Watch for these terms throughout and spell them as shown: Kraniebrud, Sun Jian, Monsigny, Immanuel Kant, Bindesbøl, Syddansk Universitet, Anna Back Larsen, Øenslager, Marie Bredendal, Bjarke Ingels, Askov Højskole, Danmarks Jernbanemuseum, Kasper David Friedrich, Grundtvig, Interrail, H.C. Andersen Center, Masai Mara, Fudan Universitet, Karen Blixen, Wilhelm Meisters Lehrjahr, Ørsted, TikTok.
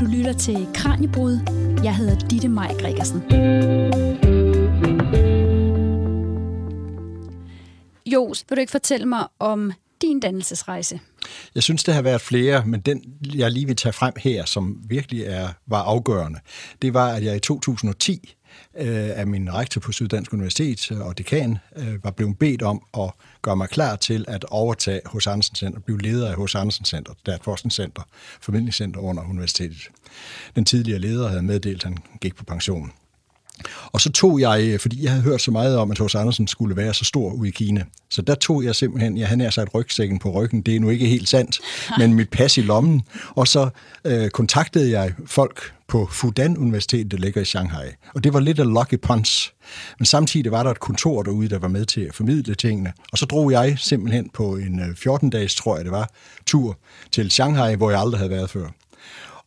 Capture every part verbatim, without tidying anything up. Du lytter til Kraniebrud. Jeg hedder Ditte Maj Gregersen. Johs, vil du ikke fortælle mig om din dannelsesrejse? Jeg synes, det har været flere, men den, jeg lige vil tage frem her, som virkelig er, var afgørende, det var, at jeg i to tusind og ti øh, af min rektor på Syddansk Universitet og dekan øh, var blevet bedt om at gøre mig klar til at overtage H C. Andersen Center, blive leder af H C. Andersen Center, der er et forskningscenter, formidlingscenter under universitetet. Den tidligere leder havde meddelt, at han gik på pension. Og så tog jeg, fordi jeg havde hørt så meget om, at H C. Andersen skulle være så stor ude i Kina, så der tog jeg simpelthen, jeg havde nær sat rygsækken på ryggen, det er nu ikke helt sandt, men mit pas i lommen, og så øh, kontaktede jeg folk på Fudan Universitet, der ligger i Shanghai. Og det var lidt af lucky punch. Men samtidig var der et kontor derude, der var med til at formidle tingene. Og så drog jeg simpelthen på en fjorten-dages, tror jeg det var, tur til Shanghai, hvor jeg aldrig havde været før.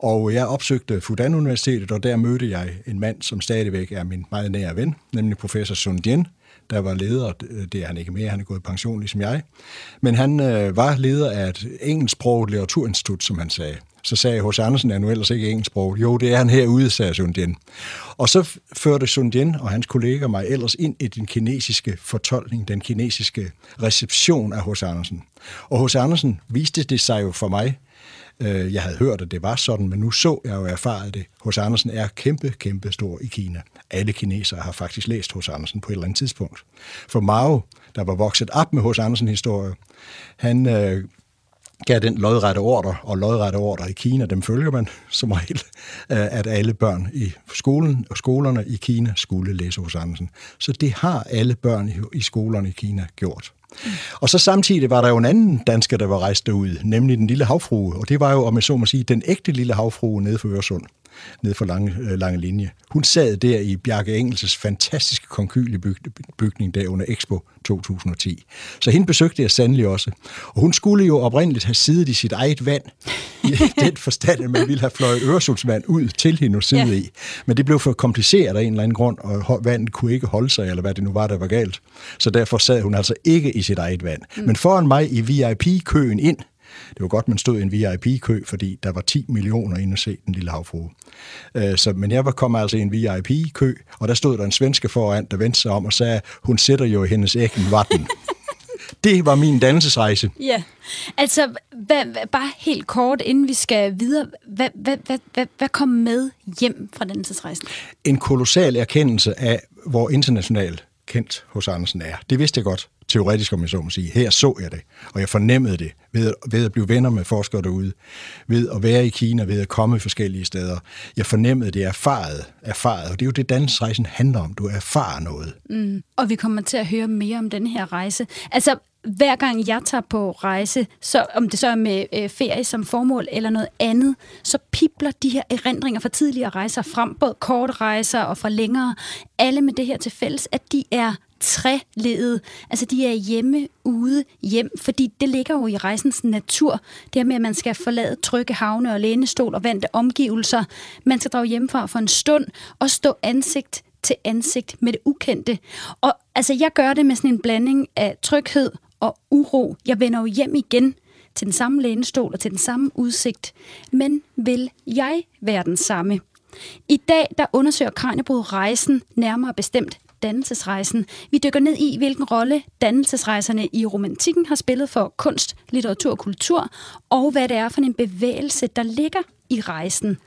Og jeg opsøgte Fudan Universitetet, og der mødte jeg en mand, som stadigvæk er min meget nære ven, nemlig professor Sun Jian, der var leder, det er han ikke mere, han er gået i pension ligesom jeg, men han øh, var leder af et engelsksproget litteraturinstitut, som han sagde. Så sagde H C. Andersen, er nu ellers ikke engelsksproget. Jo, det er han herude, sagde Sun Jian. Og så førte Sun Jian og hans kolleger mig ellers ind i den kinesiske fortolkning, den kinesiske reception af H C. Andersen. Og H C. Andersen viste det sig jo for mig. Jeg havde hørt, at det var sådan, men nu så jeg jo erfaret det. H C. Andersen er kæmpe, kæmpe stor i Kina. Alle kinesere har faktisk læst H C. Andersen på et eller andet tidspunkt. For Mao, der var vokset op med H C. Andersen-historie, han øh, gav den lodrette ordre, og lodrette ordre i Kina, dem følger man som regel, at alle børn i skolen og skolerne i Kina skulle læse H C. Andersen. Så det har alle børn i skolerne i Kina gjort. Mm. Og så samtidig var der jo en anden dansker, der var rejst derud, nemlig den lille havfrue, og det var jo, om jeg så må sige, den ægte lille havfrue nede for Øresund, nede for lange, øh, lange linje. Hun sad der i Bjarke Ingels' fantastiske konkylige byg, bygning der under Expo to tusind og ti. Så hende besøgte jeg sandelig også. Og hun skulle jo oprindeligt have siddet i sit eget vand, i den forstand, at man ville have fløjet Øresundsvand ud til hende og sidde yeah. i. Men det blev for kompliceret af en eller anden grund, og vandet kunne ikke holde sig, eller hvad det nu var, der var galt. Så derfor sad hun altså ikke i sit eget vand. Mm. Men foran mig i V I P-køen ind, det var godt, man stod i en V I P-kø, fordi der var ti millioner inde at se den lille havfrue. Så, men jeg var kommet altså i en V I P-kø, og der stod der en svenske foran, der vendte sig om og sagde, hun sætter jo hendes æggen vatten. Det var min dannelsesrejse. Ja, altså hvad, hvad, bare helt kort, inden vi skal videre, hvad, hvad, hvad, hvad kom med hjem fra dannelsesrejsen? En kolossal erkendelse af, hvor internationalt kendt H C. Andersen er. Det vidste jeg godt. Teoretisk, om jeg så må sige. Her så jeg det, og jeg fornemmede det ved, ved at blive venner med forskere derude, ved at være i Kina, ved at komme forskellige steder. Jeg fornemmede det, erfaret, erfaret, og det er jo det, dannelsesrejsen handler om. Du erfarer noget. Mm. Og vi kommer til at høre mere om den her rejse. Altså, hver gang jeg tager på rejse, så, om det så er med øh, ferie som formål eller noget andet, så pipler de her erindringer fra tidligere rejser frem, både korte rejser og fra længere, alle med det her til fælles, at de er træledet. Altså, de er hjemme, ude, hjem, fordi det ligger jo i rejsens natur. Det med, at man skal forlade trygge havne og lænestol og vante omgivelser. Man skal drage hjemmefra for en stund og stå ansigt til ansigt med det ukendte. Og altså, jeg gør det med sådan en blanding af tryghed og uro. Jeg vender jo hjem igen til den samme lænestol og til den samme udsigt. Men vil jeg være den samme? I dag, der undersøger Kraniebrud rejsen, nærmere bestemt dannelsesrejsen. Vi dykker ned i, hvilken rolle dannelsesrejserne i romantikken har spillet for kunst, litteratur og kultur, og hvad det er for en bevægelse, der ligger i rejsen.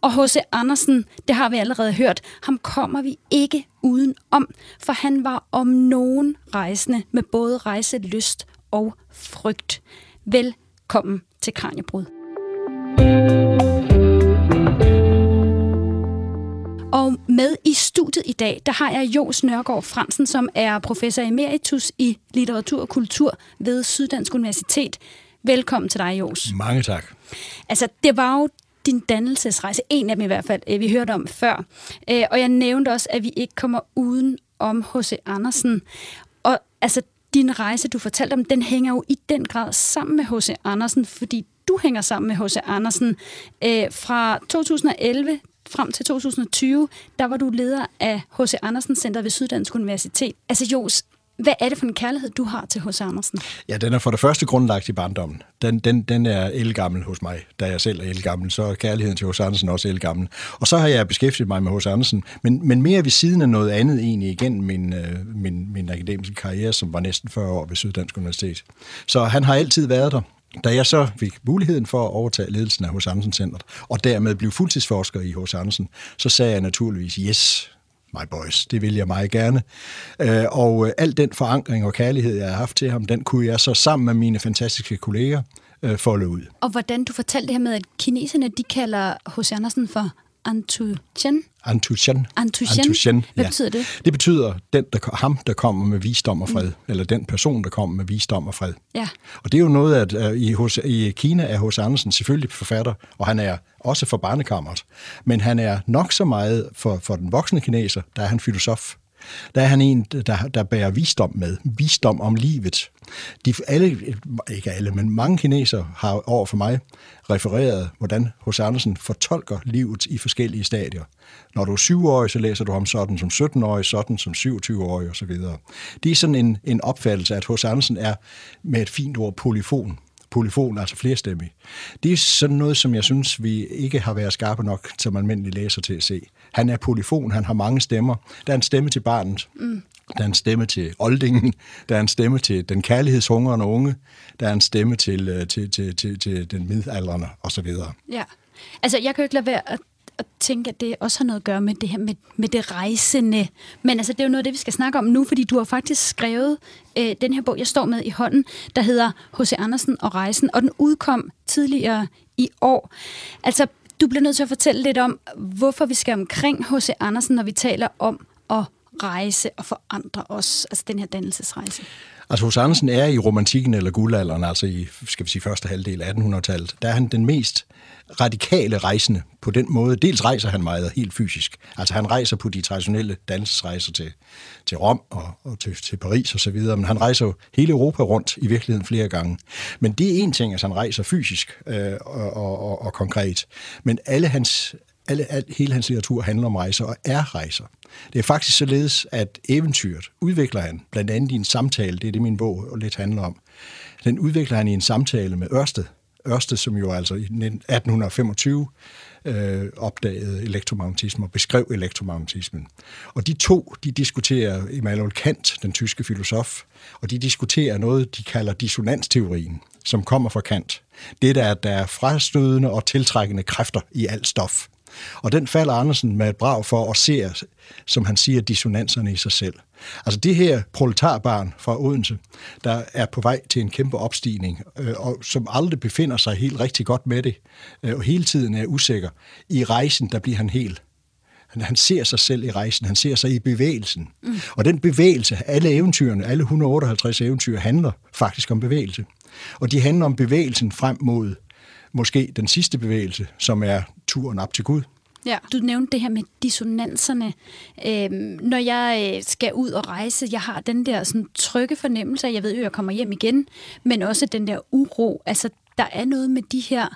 Og H C. Andersen, det har vi allerede hørt, ham kommer vi ikke uden om, for han var om nogen rejsende med både rejselyst og frygt. Velkommen til Kraniebrud. Og med i studiet i dag, der har jeg Johs Nørregaard Frandsen, som er professor emeritus i litteratur og kultur ved Syddansk Universitet. Velkommen til dig, Johs. Mange tak. Altså, det var jo din dannelsesrejse, en af dem i hvert fald, vi hørte om før. Og jeg nævnte også, at vi ikke kommer uden om H C. Andersen. Og altså, din rejse, du fortalte om, den hænger jo i den grad sammen med H C. Andersen, fordi du hænger sammen med H C. Andersen fra to tusind og elleve frem til to tusind og tyve, der var du leder af H C. Andersen Center ved Syddansk Universitet. Altså Johs, Hvad er det for en kærlighed, du har til H C. Andersen? Ja, den er for det første grundlagt i barndommen. Den, den, den er ældgammel hos mig, da jeg selv er ældgammel. Så er kærligheden til H C. Andersen også ældgammel. Og så har jeg beskæftiget mig med H C. Andersen, men, men mere ved siden af noget andet egentlig igennem min, øh, min, min akademiske karriere, som var næsten fyrre år ved Syddansk Universitet. Så han har altid været der. Da jeg så fik muligheden for at overtage ledelsen af H C. Andersen Center, og dermed blev fuldtidsforsker i H C. Andersen, så sagde jeg naturligvis yes. My boys, det vil jeg meget gerne. Og al den forankring og kærlighed, jeg har haft til ham, den kunne jeg så sammen med mine fantastiske kolleger folde ud. Og hvordan du fortalte det her med, at kineserne, de kalder H C. Andersen for An-tu-tien. An-tu-tien. An-tu-tien. Hvad betyder det? Ja. Det betyder den, der, ham, der kommer med visdom og fred, mm. eller den person, der kommer med visdom og fred. Ja. Og det er jo noget, at uh, i, hos, i Kina er H C. Andersen selvfølgelig forfatter, og han er også for barnekammeret, men han er nok så meget for, for den voksne kineser, der er han filosof. Der er han en, der, der bærer visdom med. Visdom om livet. De, alle, ikke alle, men mange kinesere har over for mig refereret, hvordan H C. Andersen fortolker livet i forskellige stadier. Når du er syvårig, så læser du ham sådan som syttenårig, sådan som syvogtyveårig osv. Det er sådan en, en opfattelse, at H C. Andersen er med et fint ord polyfon. Polyfon, altså flerstemmig. Det er sådan noget, som jeg synes, vi ikke har været skarpe nok som almindelig læser til at se. Han er polyfon, han har mange stemmer. Der er en stemme til barnet, mm. der er en stemme til oldingen, der er en stemme til den kærlighedshungrende unge, der er en stemme til, til, til, til, til den midaldrende osv. Ja, altså jeg kan jo ikke lade være at og tænke, at det også har noget at gøre med det her med, med det rejsende. Men altså, det er jo noget af det, vi skal snakke om nu, fordi du har faktisk skrevet øh, den her bog, jeg står med i hånden, der hedder H C. Andersen og rejsen, og den udkom tidligere i år. Altså, du bliver nødt til at fortælle lidt om, hvorfor vi skal omkring H C. Andersen, når vi taler om at rejse og forandre os, altså den her dannelsesrejse. Altså, H C. Andersen er i romantikken eller guldalderen, altså i, skal vi sige, første halvdel af attenhundredetallet, der er han den mest radikale rejsende på den måde. Dels rejser han meget helt fysisk. Altså, han rejser på de traditionelle dansesrejser til, til Rom og, og til, til Paris osv., men han rejser jo hele Europa rundt i virkeligheden flere gange. Men det er en ting, at han rejser fysisk øh, og, og, og konkret. Men alle hans... Alle, al, hele hans litteratur handler om rejser og er rejser. Det er faktisk således, at eventyret udvikler han, blandt andet i en samtale, det er det min bog lidt handler om, den udvikler han i en samtale med Ørsted, Ørsted som jo altså i atten femogtyve øh, opdagede elektromagnetismen og beskrev elektromagnetismen. Og de to, de diskuterer Immanuel Kant, den tyske filosof, og de diskuterer noget, de kalder dissonansteorien, som kommer fra Kant. Det der, der er frastødende og tiltrækkende kræfter i alt stof. Og den falder Andersen med et brag for at se, som han siger, dissonanserne i sig selv. Altså det her proletarbarn fra Odense, der er på vej til en kæmpe opstigning, øh, og som aldrig befinder sig helt rigtig godt med det, øh, og hele tiden er usikker. I rejsen, der bliver han helt. Han, han ser sig selv i rejsen, han ser sig i bevægelsen. Mm. Og den bevægelse, alle eventyrene, alle et hundrede og otteoghalvtreds eventyr, handler faktisk om bevægelse. Og de handler om bevægelsen frem mod måske den sidste bevægelse, som er turen op til Gud. Ja, du nævnte det her med dissonanserne. Øhm, når jeg skal ud og rejse, jeg har den der sådan, trygge fornemmelse, jeg ved jo, jeg kommer hjem igen, men også den der uro. Altså, der er noget med de her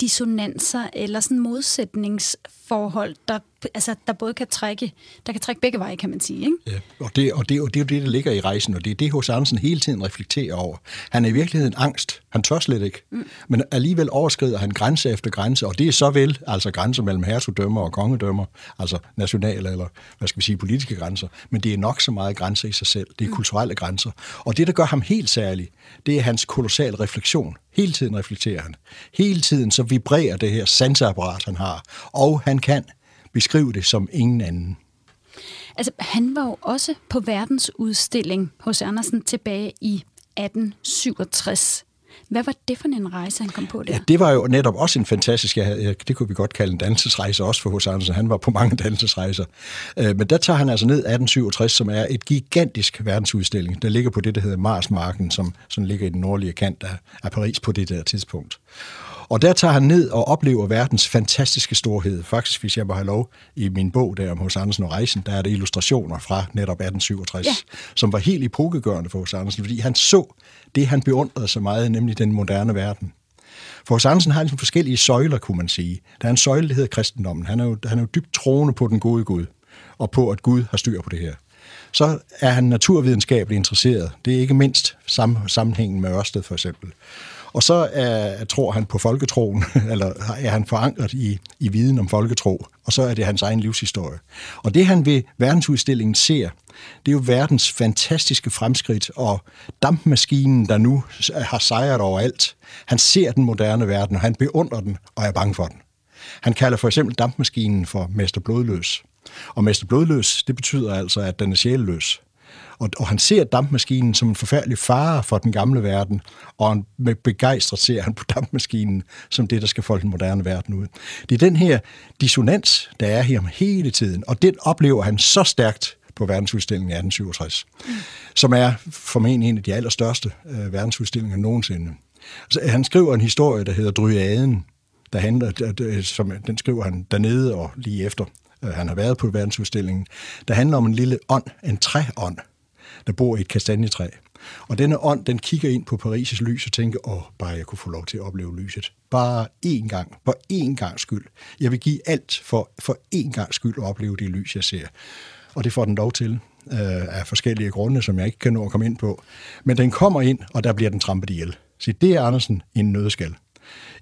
dissonanser eller sådan modsætningsforhold, der, altså, der både kan trække, der kan trække begge veje, kan man sige. Ikke? Ja, og, det, og, det, og det er jo det, der ligger i rejsen, og det er det, H C. Andersen hele tiden reflekterer over. Han er i virkeligheden angst. Han tør slet ikke. Mm. Men alligevel overskrider han grænse efter grænse, og det er så vel altså grænser mellem hertugdømmer og kongedømmer, altså nationale eller, hvad skal vi sige, politiske grænser, men det er nok så meget grænser i sig selv. Det er mm. kulturelle grænser. Og det, der gør ham helt særlig, det er hans kolossal refleksion. Hele tiden reflekterer han. Hele tiden så vibrerer det her sanseapparat, han har. Og han kan beskrive det som ingen anden. Altså, han var jo også på verdensudstilling H C. Andersen tilbage i atten syvogtres. Hvad var det for en rejse, han kom på der? Ja, det var jo netop også en fantastisk, ja, det kunne vi godt kalde en dansesrejse også for H C. Andersen. Han var på mange dansesrejser. Men der tager han altså ned atten syvogtres, som er et gigantisk verdensudstilling, der ligger på det, der hedder Marsmarken, som, som ligger i den nordlige kant af, af Paris på det der tidspunkt. Og der tager han ned og oplever verdens fantastiske storhed. Faktisk, hvis jeg må have lov, i min bog der om H C. Andersen og rejsen, der er der illustrationer fra netop atten syvogtres, ja. Som var helt epokegørende for H C. Andersen, fordi han så det, han beundrede så meget, nemlig den moderne verden. For H C. Andersen har ligesom forskellige søjler, kunne man sige. Der er en søjle, der hedder kristendommen. Han er jo, han er jo dybt troende på den gode Gud, og på, at Gud har styr på det her. Så er han naturvidenskabeligt interesseret. Det er ikke mindst sammenhængen med Ørsted for eksempel. Og så er, tror han på folketroen, eller er han forankret i, i viden om folketro, og så er det hans egen livshistorie. Og det han ved verdensudstillingen ser, det er jo verdens fantastiske fremskridt, og dampmaskinen, der nu har sejret over alt. Han ser den moderne verden, og han beundrer den, og er bange for den. Han kalder for eksempel dampmaskinen for mester blodløs. Og mester blodløs, det betyder altså, at den er sjælløs. Og, og han ser dampmaskinen som en forfærdelig fare for den gamle verden, og han med begejstret ser han på dampmaskinen som det, der skal folde den moderne verden ud. Det er den her dissonans, der er her hele tiden, og den oplever han så stærkt på verdensudstillingen i atten syvogtres, mm. som er formentlig en af de allerstørste øh, verdensudstillinger nogensinde. Så, han skriver en historie, der hedder Dryaden, der handler, der, der, som, den skriver han dernede og lige efter. Han har været på verdensudstillingen, der handler om en lille ånd, en træånd, der bor i et kastanjetræ. Og denne ånd, den kigger ind på Paris' lys og tænker, åh, bare jeg kunne få lov til at opleve lyset. Bare én gang, for én gangs skyld. Jeg vil give alt for, for én gangs skyld at opleve det lys, jeg ser. Og det får den lov til øh, af forskellige grunde, som jeg ikke kan nå at komme ind på. Men den kommer ind, og der bliver den trampet ihjel. Så det er Andersen en nøddeskal.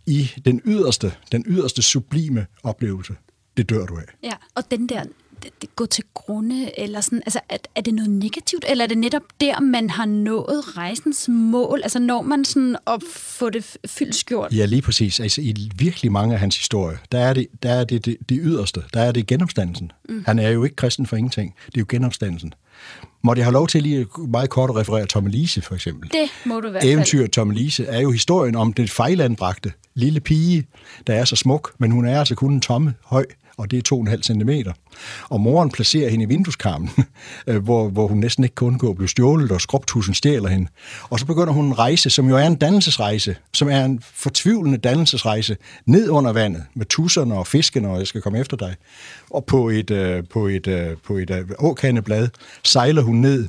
I den yderste, den yderste sublime oplevelse, det dør du af. Ja, og den der, det, det går til grunde, eller sådan, altså, er, er det noget negativt, eller er det netop der, man har nået rejsens mål? Altså, når man sådan at få det fyldskjort? Ja, lige præcis. Altså, i virkelig mange af hans historier, der er det der er det, det, det yderste, der er det genopstandelsen. Mm. Han er jo ikke kristen for ingenting, det er jo genopstandelsen. Må jeg have lov til lige meget kort at referere Tommelise, for eksempel? Det må du i hvert fald. Eventyret Tommelise er jo historien om den fejlanbragte lille pige, der er så smuk, men hun er altså kun en tomme høj, og det er to komma fem centimeter. Og moren placerer hende i vindueskarmen, hvor, hvor hun næsten ikke kan undgå at blive stjålet, og skrubtudsen stjæler hende. Og så begynder hun en rejse, som jo er en dannelsesrejse, som er en fortvivlende dannelsesrejse, ned under vandet, med tusserne og fiskene, og jeg skal komme efter dig. Og på et, øh, på et, øh, på et øh, åkandeblad sejler hun ned,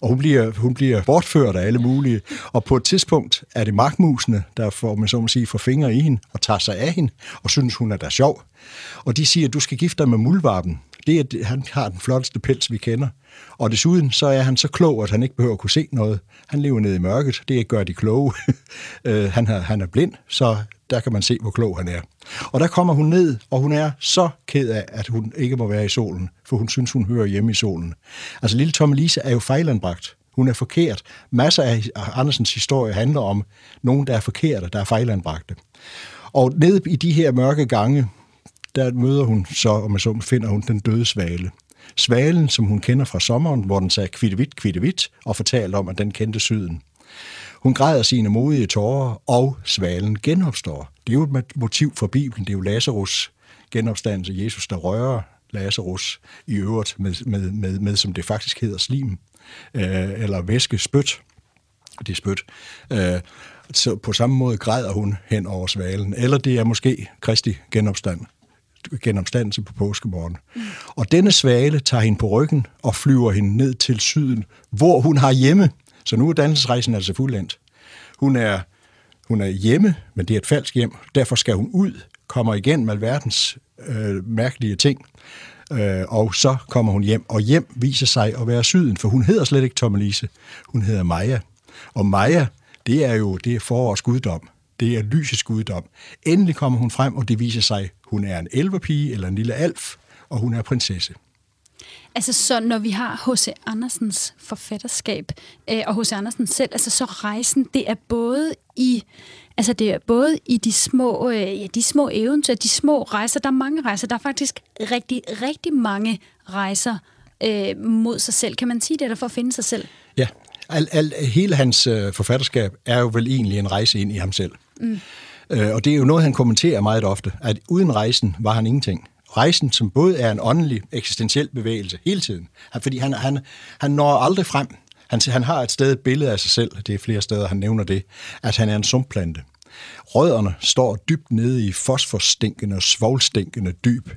og hun bliver, hun bliver bortført af alle mulige. Og på et tidspunkt er det markmusene, der får, man så må sige, får fingre i hende, og tager sig af hende, og synes hun er da sjov. Og de siger, at du skal gifte dig med muldvarpen. Det er, at han har den flotteste pels, vi kender. Og desuden så er han så klog, at han ikke behøver at kunne se noget. Han lever nede i mørket. Det gør de kloge. han, er, han er blind, så der kan man se, hvor klog han er. Og der kommer hun ned, og hun er så ked af, at hun ikke må være i solen, for hun synes, hun hører hjemme i solen. Altså, lille Tommelise er jo fejlanbragt. Hun er forkert. Masser af Andersens historie handler om nogen, der er forkerte, der er fejlanbragte. Og nede i de her mørke gange, der møder hun så, og med så finder hun den døde svale. Svalen, som hun kender fra sommeren, hvor den sagde kvittevidt, kvittevidt, og fortalte om, at den kendte syden. Hun græder sine modige tårer, og svalen genopstår. Det er jo et motiv for Bibelen, det er jo Lazarus genopstandelse, Jesus, der rører Lazarus i øvrigt med, med, med, med som det faktisk hedder, slim, øh, eller væske, spyt. Det er spyt. Øh, så på samme måde græder hun hen over svalen, eller det er måske Kristi genopstand. Genopstandelse på påskemorgen. Mm. Og denne svale tager hende på ryggen og flyver hende ned til syden, hvor hun har hjemme. Så nu er dannelsesrejsen altså fuldendt. Hun er, hun er hjemme, men det er et falsk hjem. Derfor skal hun ud, kommer igen med alverdens øh, mærkelige ting, øh, og så kommer hun hjem. Og hjem viser sig at være syden, for hun hedder slet ikke Tommelise. Hun hedder Maja. Og Maja, det er jo det er forårs guddom. Det er lysets guddom. Endelig kommer hun frem, og det viser sig, hun er en elverpige eller en lille alf, og hun er prinsesse. Altså, så når vi har H C. Andersens forfatterskab øh, og H C. Andersen selv, altså så rejsen, det er både i altså det er både i de små øh, ja, de små eventyr, de små rejser, der er mange rejser, der er faktisk rigtig rigtig mange rejser øh, mod sig selv, kan man sige det, eller for at finde sig selv. Ja, al, al, hele hans øh, forfatterskab er jo vel egentlig en rejse ind i ham selv. Mm. Og det er jo noget, han kommenterer meget ofte, at uden rejsen var han ingenting. Rejsen, som både er en åndelig, eksistentiel bevægelse hele tiden, fordi han, han, han når aldrig frem. Han, han har et sted et billede af sig selv, det er flere steder, han nævner det, at han er en sumpplante. Rødderne står dybt nede i fosforstinkende og svovlstinkende dyb,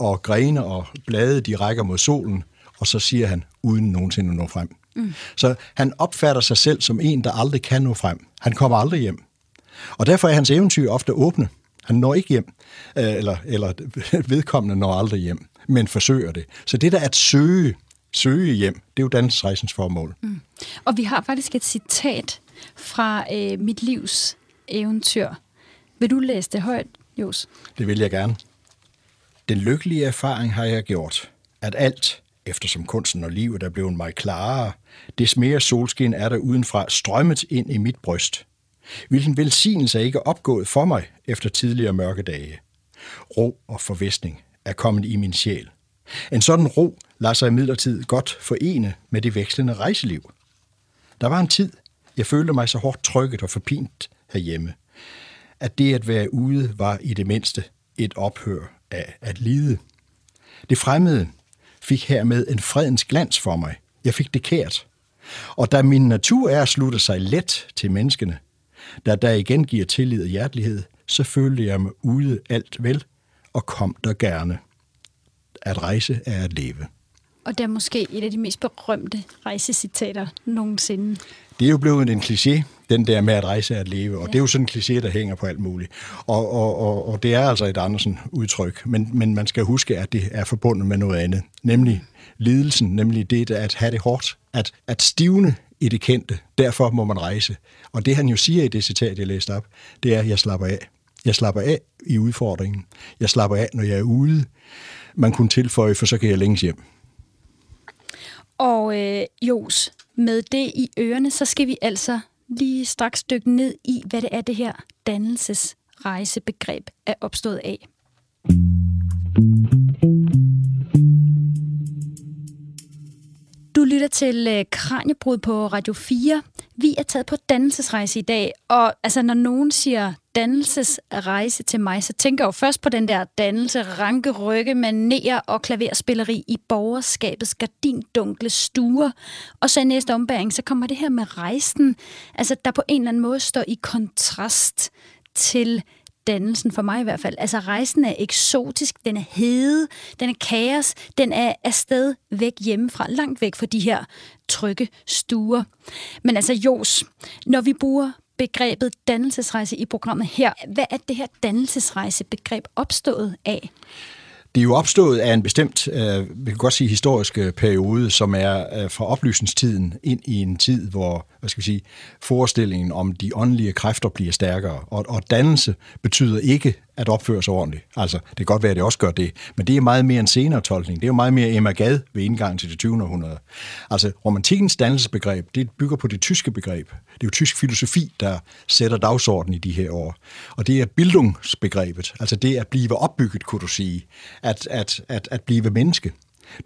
og grene og blade, de rækker mod solen, og så siger han, uden nogensinde at nå frem. Mm. Så han opfatter sig selv som en, der aldrig kan nå frem. Han kommer aldrig hjem. Og derfor er hans eventyr ofte åbne. Han når ikke hjem, eller, eller vedkommende når aldrig hjem, men forsøger det. Så det der at søge, søge hjem. Det er jo dannelsesrejsens formål. Mm. Og vi har faktisk et citat fra øh, Mit livs eventyr. Vil du læse det højt, Johs? Det vil jeg gerne. Den lykkelige erfaring har jeg gjort, at alt, eftersom kunsten og livet er blevet mig klarere, des mere solskin er der udenfra strømmet ind i mit bryst. Hvilken velsignelse er ikke opgået for mig efter tidligere mørke dage. Ro og forvisning er kommet i min sjæl. En sådan ro lader sig imidlertid godt forene med det vekslende rejseliv. Der var en tid, jeg følte mig så hårdt trykket og forpint herhjemme, at det at være ude var i det mindste et ophør af at lide. Det fremmede fik hermed en fredens glans for mig. Jeg fik det kært. Og da min natur er at slutte sig let til menneskene, da der igen giver tillid og hjertelighed, så følte jeg mig ude alt vel og kom der gerne. At rejse er at leve. Og det er måske et af de mest berømte rejsecitater nogensinde. Det er jo blevet en kliché, den der med at rejse er at leve, og ja. Det er jo sådan en kliché, der hænger på alt muligt. Og, og, og, og det er altså et Andersen-udtryk, men, men man skal huske, at det er forbundet med noget andet, nemlig lidelsen, nemlig det at have det hårdt, at, at stivne i det kendte, derfor må man rejse. Og det han jo siger i det citat, jeg læste op, det er, at jeg slapper af. Jeg slapper af i udfordringen. Jeg slapper af, når jeg er ude. Man kunne tilføje, for så kan jeg længes hjem. Og øh, Johs, med det i ørerne, så skal vi altså lige straks dykke ned i, hvad det er, det her dannelsesrejsebegreb er opstået af. Du lytter til Kraniebrud på Radio fire. Vi er taget på dannelsesrejse i dag, og altså, når nogen siger dannelsesrejse til mig, så tænker jeg jo først på den der dannelse, rankerygge, manerer og klaverspilleri i borgerskabets gardindunkle stuer. Og så i næste ombæring, så kommer det her med rejsen, altså der på en eller anden måde står i kontrast til dannelsen, for mig i hvert fald. Altså rejsen er eksotisk, den er hede, den er kaos, den er afsted væk hjemmefra, langt væk fra de her trygge stuer. Men altså Johs, når vi bruger begrebet dannelsesrejse i programmet her, hvad er det her dannelsesrejsebegreb opstået af? Det er jo opstået af en bestemt, øh, vi kan godt sige historisk periode, som er øh, fra oplysningstiden ind i en tid, hvor hvad skal vi sige, forestillingen om de åndelige kræfter bliver stærkere. Og, og dannelse betyder ikke at opføre sig ordentligt. Altså, det kan godt være, at det også gør det. Men det er meget mere en senere tolkning. Det er jo meget mere Emma Gad ved indgangen til det tyvende århundrede. Altså, romantikkens dannelsesbegreb, det bygger på det tyske begreb. Det er jo tysk filosofi, der sætter dagsordenen i de her år. Og det er bildungsbegrebet. Altså det at blive opbygget, kunne du sige. At, at, at, at blive menneske.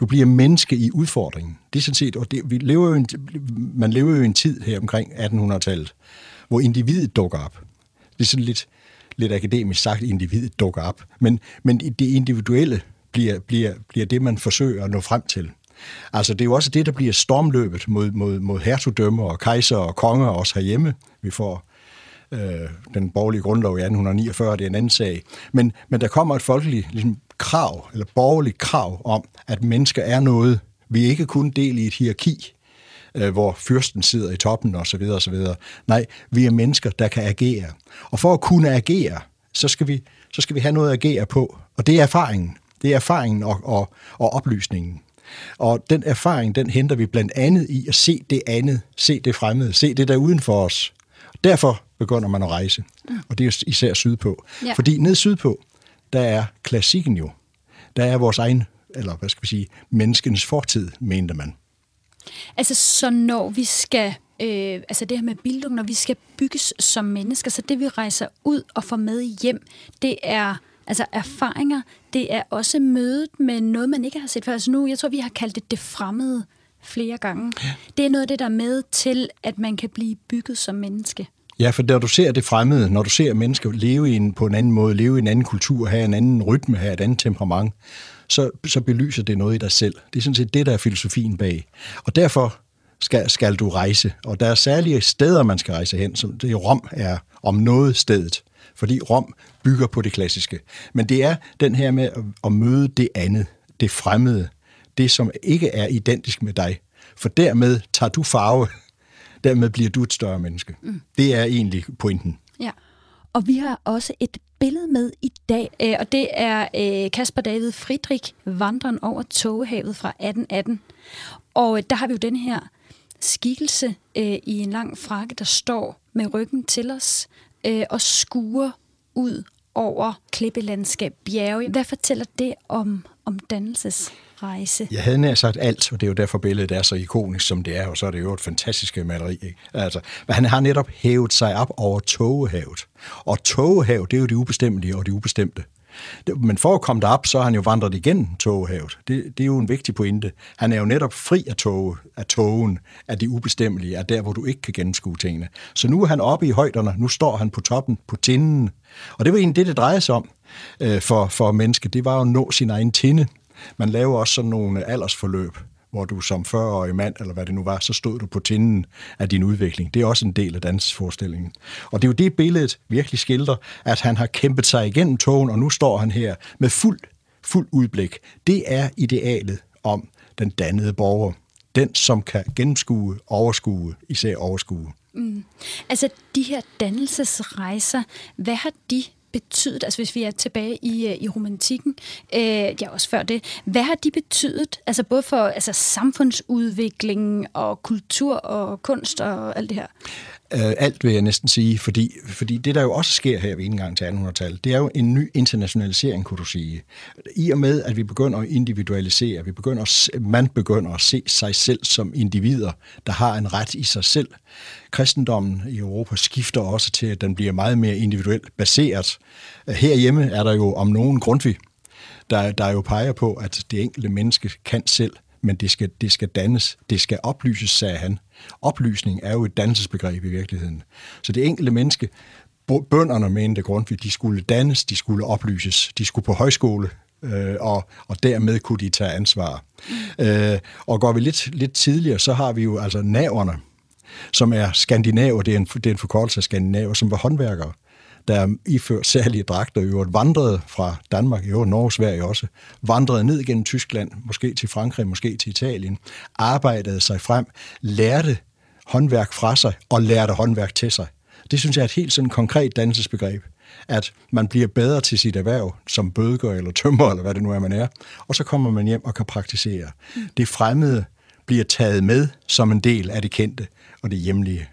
Du bliver menneske i udfordringen. Det er sådan set, og det, vi lever jo en, man lever jo en tid her omkring attenhundredetallet, hvor individet dukker op. Det er sådan lidt lidt akademisk sagt, individet dukker op. Men, men det individuelle bliver, bliver, bliver det, man forsøger at nå frem til. Altså, det er jo også det, der bliver stormløbet mod, mod, mod hertugdømmer og kejser og konger, også herhjemme. Vi får øh, den borgerlige grundlov i atten niogfyrre, det er en anden sag. Men, men der kommer et folkeligt ligesom, krav, eller borgerligt krav om, at mennesker er noget. Vi er ikke kun del i et hierarki, hvor fyrsten sidder i toppen og så videre og så videre. Nej, vi er mennesker, der kan agere. Og for at kunne agere, så skal vi, så skal vi have noget at agere på. Og det er erfaringen. Det er erfaringen og, og, og oplysningen. Og den erfaring, den henter vi blandt andet i at se det andet, se det fremmede, se det der uden for os. Derfor begynder man at rejse. Og det er især sydpå. Ja. Fordi ned sydpå, der er klassikken jo. Der er vores egen, eller hvad skal vi sige, menneskens fortid, mente man. Altså, så når vi skal, øh, altså det her med bildung, når vi skal bygges som mennesker, så det vi rejser ud og får med hjem, det er altså erfaringer, det er også mødet med noget, man ikke har set før. Altså nu, jeg tror, vi har kaldt det det fremmede flere gange. Ja. Det er noget af det, der er med til, at man kan blive bygget som menneske. Ja, for når du ser det fremmede, når du ser mennesker leve i en, på en anden måde, leve i en anden kultur, have en anden rytme, have et andet temperament, Så, så belyser det noget i dig selv. Det er sådan set det, der er filosofien bag. Og derfor skal, skal du rejse. Og der er særlige steder, man skal rejse hen. Som det Rom er om noget stedet. Fordi Rom bygger på det klassiske. Men det er den her med at møde det andet, det fremmede, det som ikke er identisk med dig. For dermed tager du farve. Dermed bliver du et større menneske. Mm. Det er egentlig pointen. Ja. Og vi har også et billede med i dag, og det er Kasper David Friedrich, Vandren over Togehavet fra atten atten. Og der har vi jo den her skikkelse øh, i en lang frakke, der står med ryggen til os øh, og skuer ud over klippelandskab, bjerge. Hvad fortæller det om, om dannelsesrejse? Jeg havde nær sagt alt, og det er jo derfor billedet er så ikonisk, som det er, og så er det jo et fantastisk maleri. Ikke? Altså, men han har netop hævet sig op over tågehavet. Og tågehavet, det er jo det ubestemmelige og det ubestemte. Men for at komme derop, så har han jo vandret igennem tågehavet. Det, det er jo en vigtig pointe. Han er jo netop fri af tåge, af tågen, af det ubestemmelige, af der, hvor du ikke kan gennemskue tingene. Så nu er han oppe i højderne, nu står han på toppen, på tinden. Og det var egentlig det, det drejede sig om øh, for, for mennesket. Det var jo at nå sin egen tinde. Man laver også sådan nogle aldersforløb, hvor du som fyrreårig mand, eller hvad det nu var, så stod du på tinden af din udvikling. Det er også en del af dansforestillingen. Og det er jo det billedet virkelig skildrer, at han har kæmpet sig igennem togen, og nu står han her med fuld, fuld udblik. Det er idealet om den dannede borger. Den, som kan gennemskue, overskue, især overskue. Mm. Altså, de her dannelsesrejser, hvad har de betydet, altså hvis vi er tilbage i, i romantikken, øh, ja også før det, hvad har de betydet, altså både for altså samfundsudviklingen og kultur og kunst og alt det her? Uh, alt vil jeg næsten sige, fordi, fordi det der jo også sker her ved indgangen til attenhundredetallet, det er jo en ny internationalisering, kunne du sige. I og med, at vi begynder at individualisere, vi begynder at se, man begynder at se sig selv som individer, der har en ret i sig selv. Kristendommen i Europa skifter også til, at den bliver meget mere individuelt baseret. Herhjemme er der jo om nogen Grundtvig, der, der jo peger på, at det enkelte menneske kan selv, men det skal, det skal dannes, det skal oplyses, sagde han. Oplysning er jo et dannelsesbegreb i virkeligheden. Så det enkelte menneske, bønderne mente Grundtvig, de skulle dannes, de skulle oplyses, de skulle på højskole, øh, og, og dermed kunne de tage ansvar. Mm. Øh, og går vi lidt, lidt tidligere, så har vi jo altså naverne, som er skandinaver, det er en, det er en forkortelse af skandinaver, som var håndværkere, der iført særlige dragter, øvrigt vandrede fra Danmark, øvrigt Norge, Sverige også, vandrede ned gennem Tyskland, måske til Frankrig, måske til Italien, arbejdede sig frem, lærte håndværk fra sig og lærte håndværk til sig. Det synes jeg er et helt sådan konkret dannelsesbegreb, at man bliver bedre til sit erhverv, som bødker eller tømrer, eller hvad det nu er, man er, og så kommer man hjem og kan praktisere. Det fremmede bliver taget med som en del af det kendte og det hjemlige.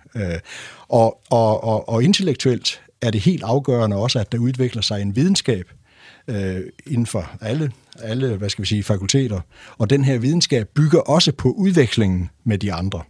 Og, og, og, og intellektuelt er det helt afgørende også, at der udvikler sig en videnskab øh, inden for alle, alle, hvad skal vi sige, fakulteter. Og den her videnskab bygger også på udvekslingen med de andre.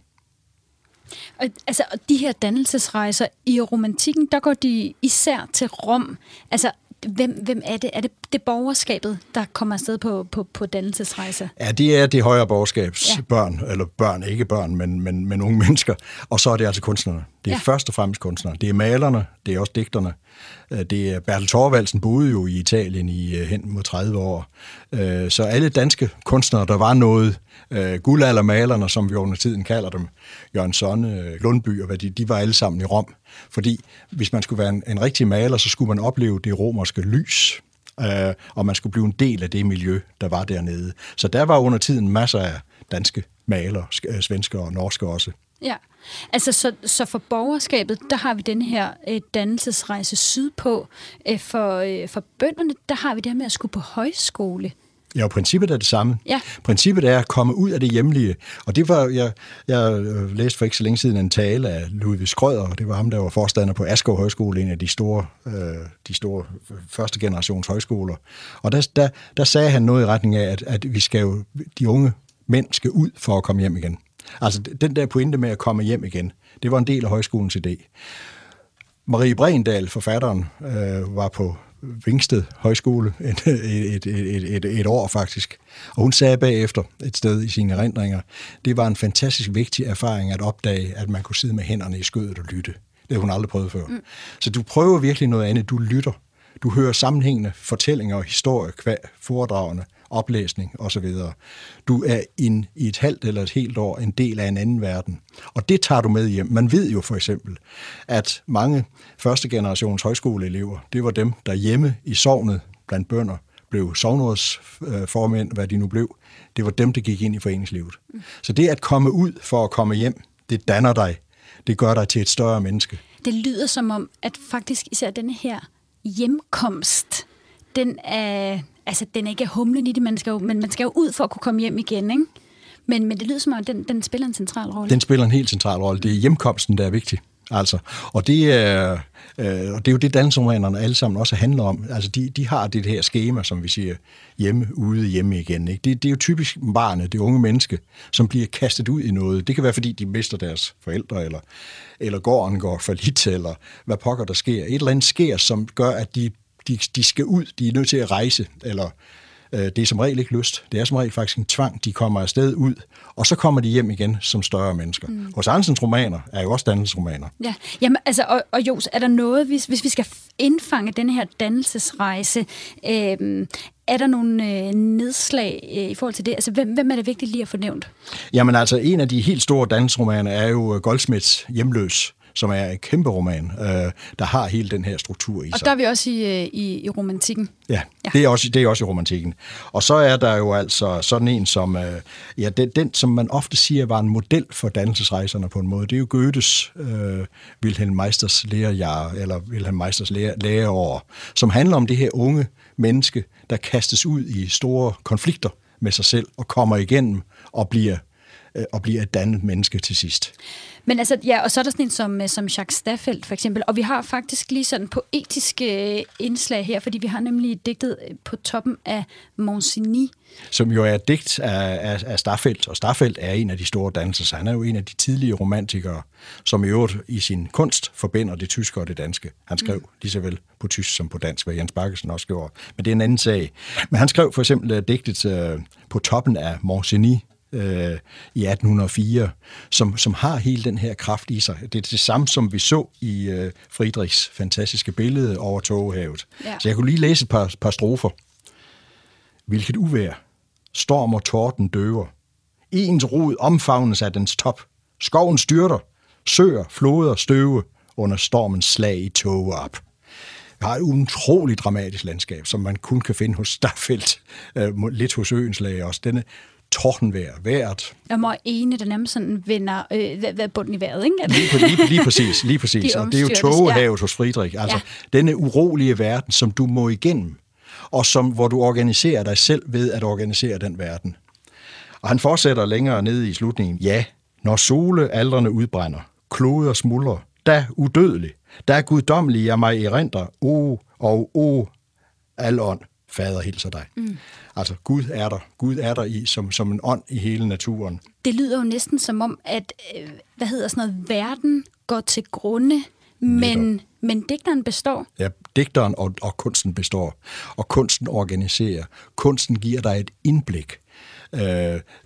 Og, altså, og de her dannelsesrejser i romantikken, der går de især til Rom. Altså, Hvem, hvem er det? Er det det borgerskabet, der kommer afsted på, på, på dannelsesrejse? Ja, det er det højere borgerskabs ja. børn, eller børn, ikke børn, men, men, men unge mennesker. Og så er det altså kunstnerne. Det er ja. først og fremmest kunstnerne. Det er malerne, det er også digterne. Det er Bertel Thorvaldsen boede jo i Italien i hen mod tredive år. Så alle danske kunstnere, der var noget, guldaldermalerne, som vi under tiden kalder dem, Jørgen Sonne, Lundby og hvad de, de var alle sammen i Rom. Fordi hvis man skulle være en, en rigtig maler, så skulle man opleve det romerske lys, øh, og man skulle blive en del af det miljø, der var dernede. Så der var under tiden masser af danske malere, sk- svenskere og norske også. Ja, altså så, så for borgerskabet, der har vi den her øh, dannelsesrejse sydpå. Øh, for, øh, for bønderne, der har vi det her med at skulle på højskole. Ja, og princippet er det samme. Ja. Princippet er at komme ud af det hjemlige. Og det var, jeg, jeg læste for ikke så længe siden en tale af Ludvig Skrøder, og det var ham, der var forstander på Askov Højskole, en af de store, øh, de store første generations højskoler. Og der, der, der sagde han noget i retning af, at, at vi skal jo, de unge mænd skal ud for at komme hjem igen. Altså den der pointe med at komme hjem igen, det var en del af højskolens idé. Marie Bredendal, forfatteren, øh, var på Vingsted Højskole et, et, et, et, et år faktisk. Og hun sagde bagefter et sted i sine erindringer, det var en fantastisk vigtig erfaring at opdage, at man kunne sidde med hænderne i skødet og lytte. Det har hun aldrig prøvet før. Mm. Så du prøver virkelig noget andet. Du lytter. Du hører sammenhængende fortællinger og historie, foredragene, oplæsning osv. Du er in, i et halvt eller et helt år en del af en anden verden. Og det tager du med hjem. Man ved jo for eksempel, at mange første generations højskoleelever, det var dem, der hjemme i sognet blandt bønder, blev sognerådsformænd, hvad de nu blev. Det var dem, der gik ind i foreningslivet. Så det at komme ud for at komme hjem, det danner dig. Det gør dig til et større menneske. Det lyder som om, at faktisk især denne her hjemkomst, den er... Altså, den er ikke humlen i det, man skal jo, men man skal jo ud for at kunne komme hjem igen, ikke? Men, men det lyder som om, at den, den spiller en central rolle. Den spiller en helt central rolle. Det er hjemkomsten, der er vigtig. Altså, og det, øh, øh, det er jo det, dansromanerne alle sammen også handler om. Altså, de, de har det her skema, som vi siger, hjemme, ude, hjemme igen. Ikke? Det, det er jo typisk barnet, det unge menneske, som bliver kastet ud i noget. Det kan være, fordi de mister deres forældre, eller, eller gården går for lidt, eller hvad pokker der sker. Et eller andet sker, som gør, at de, de, de skal ud, de er nødt til at rejse, eller... Det er som regel ikke lyst. Det er som regel faktisk en tvang. De kommer afsted ud, og så kommer de hjem igen som større mennesker. Mm. H C. Andersens romaner er jo også dannelsesromaner. Ja, jamen, altså, og, og Johs, er der noget, hvis, hvis vi skal indfange den her dannelsesrejse, øh, er der nogle øh, nedslag øh, i forhold til det? Altså, hvem, hvem er det vigtigt lige at få nævnt? Jamen altså, en af de helt store dannelsesromaner er jo Goldsmiths Hjemløs, som er en kæmpe roman, øh, der har hele den her struktur i sig. Og der er vi også i, i, i romantikken. Ja, ja. Det, er også, det er også i romantikken. Og så er der jo altså sådan en, som øh, ja, den, den, som man ofte siger, var en model for dannelsesrejserne på en måde. Det er jo Goethes øh, Wilhelm Meisters Lehrjahr, eller Wilhelm Meisters Lehrår, som handler om det her unge menneske, der kastes ud i store konflikter med sig selv, og kommer igennem og bliver og bliver et dannet menneske til sidst. Men altså, ja, og så er der sådan en som, som Jacques Staffeldt, for eksempel, og vi har faktisk lige sådan poetiske indslag her, fordi vi har nemlig digtet På toppen af Monsigny. Som jo er digt af, af, af Staffeldt, og Staffeldt er en af de store dannelser. Han er jo en af de tidlige romantikere, som i øvrigt i sin kunst forbinder det tyske og det danske. Han skrev mm. lige så vel på tysk som på dansk, hvad Jens Bakkesen også gjorde. Men det er en anden sag. Men han skrev for eksempel digtet øh, På toppen af Monsigny, i atten hundrede og fire, som, som har hele den her kraft i sig. Det er det samme, som vi så i uh, Friedrichs fantastiske billede over Togehavet. Ja. Så jeg kunne lige læse et par, par strofer. Hvilket uvejr, storm og torden døver. Ens rod omfavnes af dens top. Skoven styrter, søer, floder, støve under stormens slag i toge op. Vi har et utroligt dramatisk landskab, som man kun kan finde hos Staffeldt, uh, lidt hos Øenslag også. Denne tordenvejr, vejret. Og må ene, der nærmest sådan vender øh, bunden i vejret, ikke? lige, på, lige, lige præcis, lige præcis. De og det er jo togehavet ja. hos Friedrich. Altså, ja. Denne urolige verden, som du må igennem, og som, hvor du organiserer dig selv ved at organisere den verden. Og han fortsætter længere nede i slutningen. Ja, når solealdrene udbrænder, kloder smuldrer, da udødelig, da guddommelig jeg mig erindrer, o og o alånd. Fader hilser dig. Mm. Altså, Gud er der. Gud er der i, som, som en ånd i hele naturen. Det lyder jo næsten som om, at øh, hvad hedder sådan noget, verden går til grunde, men, men digteren består. Ja, digteren og, og kunsten består. Og kunsten organiserer. Kunsten giver dig et indblik. Øh,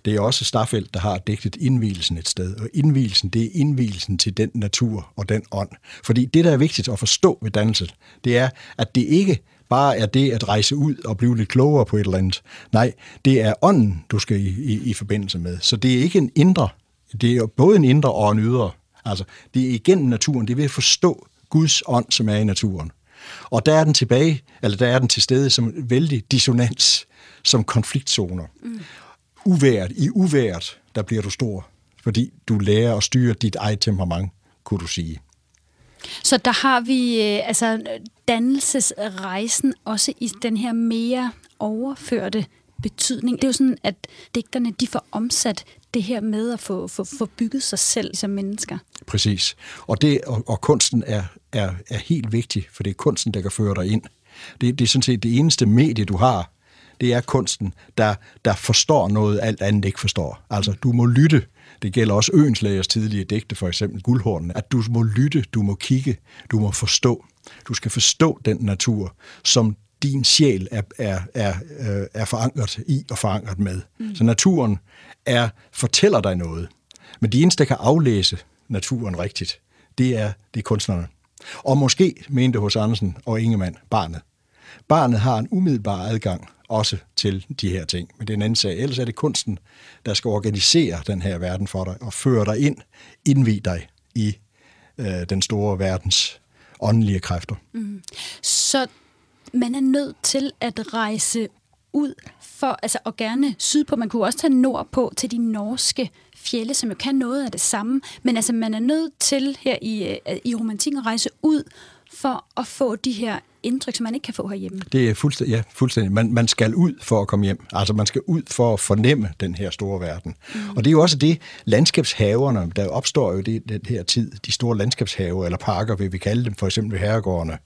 det er også Staffeldt, der har digtet Indvielsen et sted. Og indvielsen, det er indvielsen til den natur og den ånd. Fordi det, der er vigtigt at forstå ved dannelsen, det er, at det ikke bare er det at rejse ud og blive lidt klogere på et eller andet. Nej, det er ånden, du skal i, i, i forbindelse med. Så det er ikke en indre, det er både en indre og en ydre. Altså, det er igennem naturen, det er ved at forstå Guds ånd, som er i naturen. Og der er den tilbage, eller der er den til stede som vældig dissonans, som konfliktzoner. Mm. Uværet, i uværet, der bliver du stor, fordi du lærer at styre dit eget temperament, kunne du sige. Så der har vi altså dannelsesrejsen også i den her mere overførte betydning. Det er jo sådan, at digterne de får omsat det her med at få, få, få bygget sig selv som mennesker. Præcis. Og, det, og, og kunsten er, er, er helt vigtig, for det er kunsten, der kan føre dig ind. Det, det er sådan set det eneste medie, du har. Det er kunsten, der, der forstår noget, alt andet ikke forstår. Altså, du må lytte. Det gælder også Øenslagers tidlige digte, for eksempel Guldhornene, at du må lytte, du må kigge, du må forstå. Du skal forstå den natur, som din sjæl er, er, er, er forankret i og forankret med. Mm. Så naturen er, fortæller dig noget. Men de eneste, der kan aflæse naturen rigtigt, det er, det er kunstnerne. Og måske, mente H C. Andersen og Ingemann, barnet. Barnet har en umiddelbar adgang også til de her ting. Men det er en anden sag. Ellers er det kunsten, der skal organisere den her verden for dig og føre dig ind, indvide dig i øh, den store verdens åndelige kræfter. Mm. Så man er nødt til at rejse ud for, altså og gerne sydpå. Man kunne også tage nordpå til de norske fjelle, som jo kan noget af det samme. Men altså man er nødt til her i, i romantikken at rejse ud for at få de her indtryk, som man ikke kan få herhjemme. Det er fuldstændig, ja, fuldstændig. Man, man skal ud for at komme hjem. Altså, man skal ud for at fornemme den her store verden. Mm. Og det er jo også det, landskabshaverne, der opstår jo det, den her tid, de store landskabshaver eller parker, vil vi kalde dem, for eksempel herregårdene.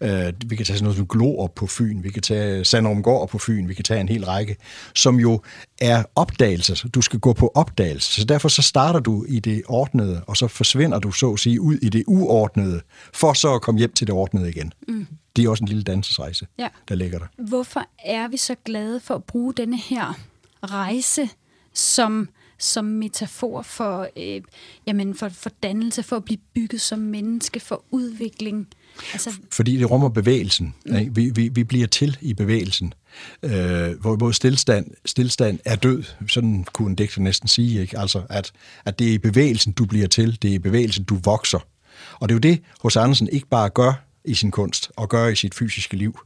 Uh, vi kan tage sådan noget som Glorup på Fyn, vi kan tage Sanderumgård på Fyn, vi kan tage en hel række, som jo er opdagelser. Du skal gå på opdagelse. Så derfor så starter du i det ordnede, og så forsvinder du så at sige ud i det uordnede, for så at komme hjem til det ordnede igen. Mm. Det er også en lille dansesrejse, ja. Der ligger der. Hvorfor er vi så glade for at bruge denne her rejse som, som metafor for, øh, jamen for, for dannelse, for at blive bygget som menneske, for udvikling? Altså... Fordi det rummer bevægelsen. Mm. Vi, vi, vi bliver til i bevægelsen. Øh, hvor stillestand, stillestand er død, sådan kunne en digter næsten sige, ikke? Altså, at, at det er i bevægelsen, du bliver til, det er i bevægelsen, du vokser. Og det er jo det, H C. Andersen ikke bare gør i sin kunst og gør i sit fysiske liv,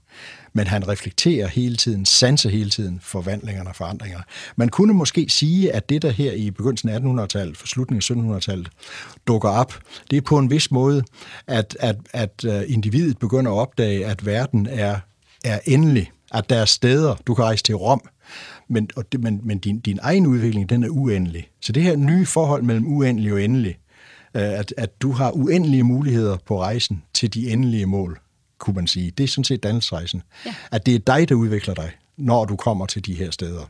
men han reflekterer hele tiden, sanser hele tiden forvandlingerne og forandringerne. Man kunne måske sige, at det der her i begyndelsen af attenhundredetallet, for slutningen af syttenhundredetallet, dukker op, det er på en vis måde, at, at, at individet begynder at opdage, at verden er, er endelig, at der er steder, du kan rejse til Rom, men, og det, men, men din, din egen udvikling, den er uendelig. Så det her nye forhold mellem uendelig og endelig, At, at du har uendelige muligheder på rejsen til de endelige mål, kunne man sige. Det er sådan set dannelsesrejsen. Ja. At det er dig, der udvikler dig, når du kommer til de her steder.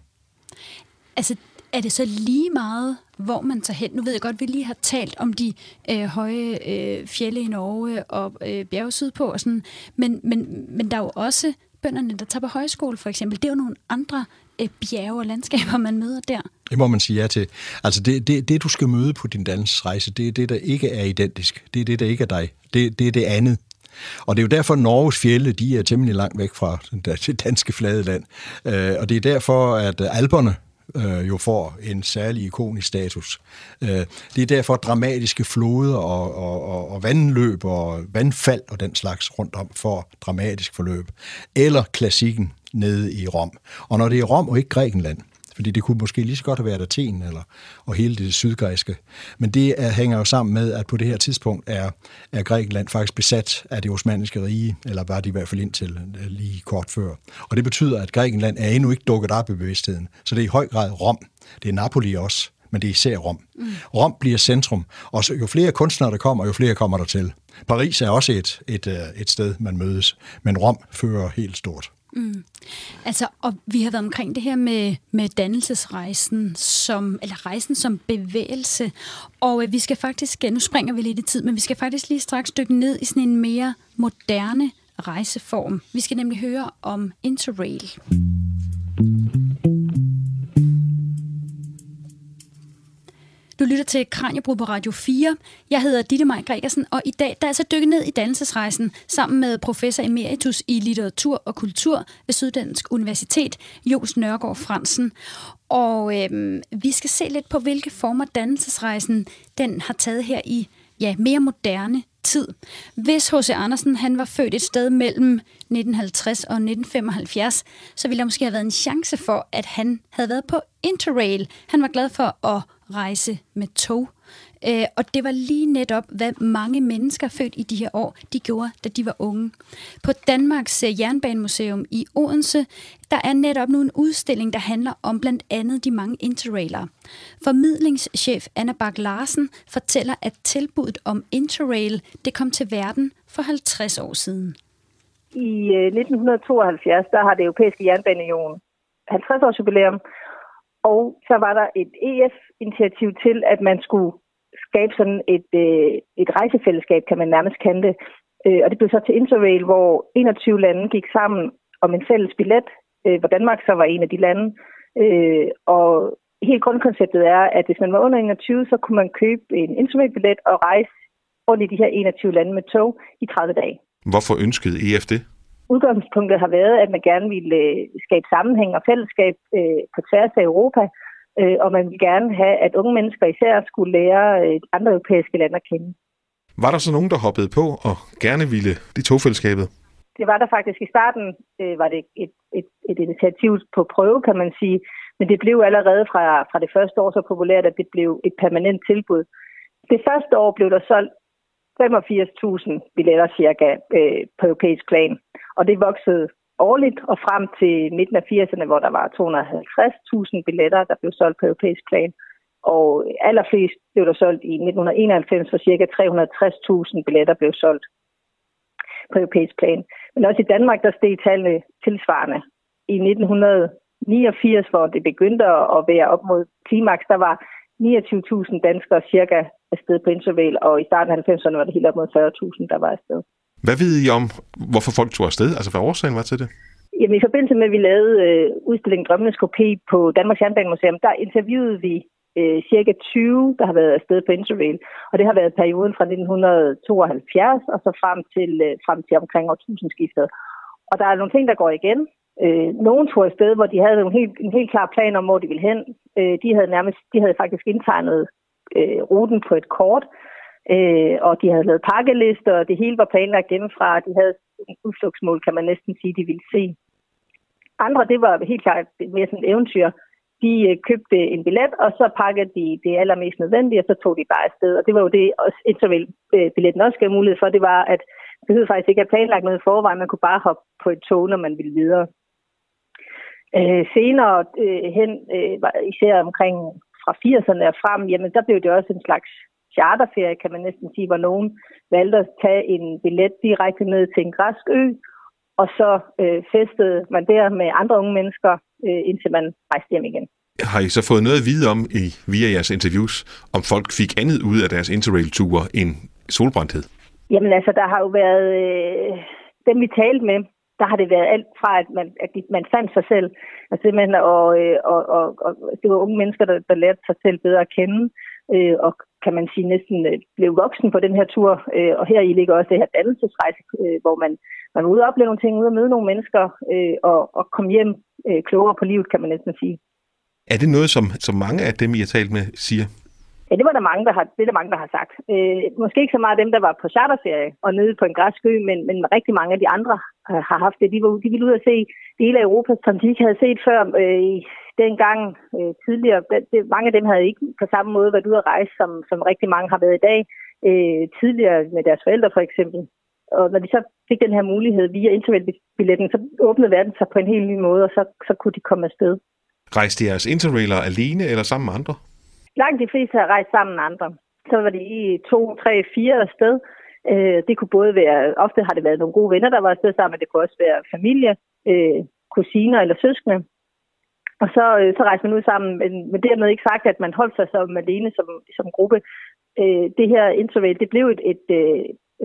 Altså, er det så lige meget, hvor man tager hen? Nu ved jeg godt, vi lige har talt om de øh, høje øh, fjelle i Norge og øh, bjerge sydpå og sådan, men, men, men der er jo også bønderne, der tager på højskole, for eksempel. Det er jo nogle andre bjerge og landskaber, man møder der. Det må man sige ja til. Altså det, det, det du skal møde på din dansrejse, det er det, der ikke er identisk. Det er det, der ikke er dig. Det, det er det andet. Og det er jo derfor, Norges fjelde, de er temmelig langt væk fra det danske flade land. Og det er derfor, at Alperne jo får en særlig ikonisk status. Det er derfor dramatiske floder og, og, og vandløb og vandfald og den slags rundt om for dramatisk forløb. Eller klassikken nede i Rom. Og når det er Rom og ikke Grækenland, fordi det kunne måske lige så godt have været Athen eller, og hele det sydgræske, men det er, hænger jo sammen med, at på det her tidspunkt er, er Grækenland faktisk besat af det osmanniske rige, eller var det i hvert fald indtil lige kort før. Og det betyder, at Grækenland er endnu ikke dukket op i bevidstheden, så det er i høj grad Rom. Det er Napoli også, men det er især Rom. Mm. Rom bliver centrum, og så, jo flere kunstnere der kommer, jo flere kommer der til. Paris er også et, et, et sted, man mødes, men Rom fører helt stort. Mm. Altså, og vi har været omkring det her med, med dannelsesrejsen, som, eller rejsen som bevægelse, og øh, vi skal faktisk, nu springer vi lidt i tid, men vi skal faktisk lige straks dykke ned i sådan en mere moderne rejseform. Vi skal nemlig høre om Interrail. Du lytter til Kraniebrud på Radio fire. Jeg hedder Ditte Maj Gregersen, og i dag der er så dykket ned i dannelsesrejsen sammen med professor emeritus i litteratur og kultur ved Syddansk Universitet, Johs Nørregaard Frandsen. Og øh, vi skal se lidt på, hvilke former dannelsesrejsen den har taget her i ja, mere moderne tid. Hvis H C. Andersen han var født et sted mellem nitten halvtreds og nitten femoghalvfjerds, så ville der måske have været en chance for, at han havde været på Interrail. Han var glad for at rejse med tog. Øh, og det var lige netop, hvad mange mennesker født i de her år, de gjorde, da de var unge. På Danmarks Jernbanemuseum i Odense, der er netop nu en udstilling, der handler om blandt andet de mange interrailere. Formidlingschef Anna Back Larsen fortæller, at tilbuddet om Interrail, det kom til verden for halvtreds år siden. I nitten tooghalvfjerds, der har det europæiske jernbaneunion halvtreds års jubilæum, og så var der et E F-initiativ til, at man skulle skabe sådan et, øh, et rejsefællesskab, kan man nærmest kalde det. Øh, og det blev så til Interrail, hvor enogtyve lande gik sammen om en fælles billet, øh, hvor Danmark så var en af de lande. Øh, og helt grundkonceptet er, at hvis man var under enogtyve, så kunne man købe en Interrail-billet og rejse rundt i de her enogtyve lande med tog i tredive dage. Hvorfor ønskede E F det? Udgangspunktet har været, at man gerne ville skabe sammenhæng og fællesskab øh, på tværs af Europa, øh, og man ville gerne have, at unge mennesker især skulle lære øh, andre europæiske lande at kende. Var der så nogen, der hoppede på og gerne ville de togfællesskabet? Det var der faktisk i starten, øh, var det et, et, et initiativ på prøve, kan man sige, men det blev allerede fra, fra det første år så populært, at det blev et permanent tilbud. Det første år blev der solgt femogfirs tusind billetter cirka øh, på europæisk plan. Og det voksede årligt, og frem til midten af firserne, hvor der var to hundrede og halvtreds tusind billetter, der blev solgt på europæisk plan. Og allerflest blev der solgt i nitten enoghalvfems, så cirka tre hundrede og tres tusind billetter blev solgt på europæisk plan. Men også i Danmark, der steg tallene tilsvarende. I nitten niogfirs, hvor det begyndte at være op mod klimaks, der var niogtyve tusind danskere cirka afsted på Interrail, og i starten af halvfemserne var det helt op mod fyrre tusind, der var afsted. Hvad ved I om, hvorfor folk tog afsted? Altså, hvad årsagen var til det? Jamen, i forbindelse med, at vi lavede øh, udstillingen Drømmenes Kopé på Danmarks Jernbanemuseum, der interviewede vi øh, cirka tyve, der har været afsted på Interrail. Og det har været perioden fra nitten tooghalvfjerds og så frem til, øh, frem til omkring årtusindskiftet. Og der er nogle ting, der går igen. Øh, nogle tog afsted, hvor de havde en helt, en helt klar plan om, hvor de ville hen. Øh, de, havde nærmest, de havde faktisk indtegnet øh, ruten på et kort. Øh, og de havde lavet pakkelister, og det hele var planlagt hjemmefra, og de havde en udflugtsmål, kan man næsten sige, de ville se. Andre, det var helt klart mere sådan et eventyr. De øh, købte en billet, og så pakkede de det allermest nødvendige, og så tog de bare afsted. Og det var jo det, Interrail-billetten også gav mulighed for, det var, at det behøvede faktisk ikke at planlagt noget i forvejen, man kunne bare hoppe på et tog, når man ville videre. Øh, senere øh, hen, øh, især omkring fra firserne og frem, jamen der blev det også en slags charterferie, kan man næsten sige, hvor nogen valgte at tage en billet direkte ned til en græsk ø, og så øh, festede man der med andre unge mennesker, øh, indtil man rejste hjem igen. Har I så fået noget at vide om, I, via jeres interviews, om folk fik andet ud af deres interrail-ture end solbrændthed? Jamen altså, der har jo været øh, dem, vi talte med, der har det været alt fra, at man, at man fandt sig selv, altså simpelthen, og, og, og, og det var unge mennesker, der, der lærte sig selv bedre at kende, øh, og kan man sige, næsten blev voksen på den her tur, og her i ligger også det her dannelsesrejse, hvor man, man var ude og opleve nogle ting, ude og møde nogle mennesker, og, og komme hjem klogere på livet, kan man næsten sige. Er det noget, som, som mange af dem, I har talt med, siger? Ja, det var der mange, der har, det er der mange, der har sagt. Måske ikke så meget dem, der var på charterferie og nede på en græsk ø, men, men rigtig mange af de andre har haft det. De, var, de ville ud og se dele af Europa, som de ikke havde set før øh, dengang øh, tidligere. Det, mange af dem havde ikke på samme måde været ude at rejse, som, som rigtig mange har været i dag, øh, tidligere med deres forældre for eksempel. Og når de så fik den her mulighed via Interrail-billetten, så åbnede verden sig på en helt ny måde, og så, så kunne de komme afsted. Rejste jeres Interrailer alene eller sammen med andre? Langt de fleste har rejst sammen med andre. Så var det i to, tre, fire afsted. Det kunne både være, ofte har det været nogle gode venner, der var afsted sammen, det kunne også være familie, kusiner eller søskende. Og så, så rejste man ud sammen, men dermed ikke sagt, at man holdt sig som alene som, som gruppe. Det her Interrail, det blev et, et, et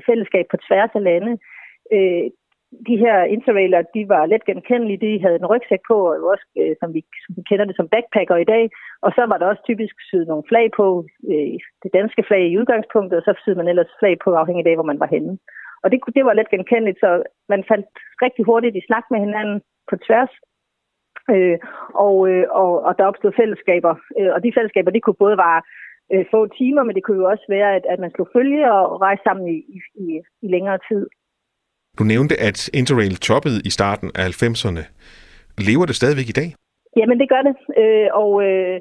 fællesskab på tværs af lande. De her Interrailer, de var let genkendelige, de havde en rygsæk på, og også, som vi kender det som backpacker i dag. Og så var der også typisk syet nogle flag på, det danske flag i udgangspunktet, og så syede man ellers flag på, afhængig af, hvor man var henne. Og det, det var let genkendeligt, så man fandt rigtig hurtigt i snak med hinanden på tværs, øh, og, og, og der opstod fællesskaber. Og de fællesskaber, de kunne både være øh, få timer, men det kunne jo også være, at, at man skulle følge og rejse sammen i, i, i længere tid. Du nævnte, at Interrail toppede i starten af halvfemserne. Lever det stadigvæk i dag? Jamen, det gør det. Øh, og øh,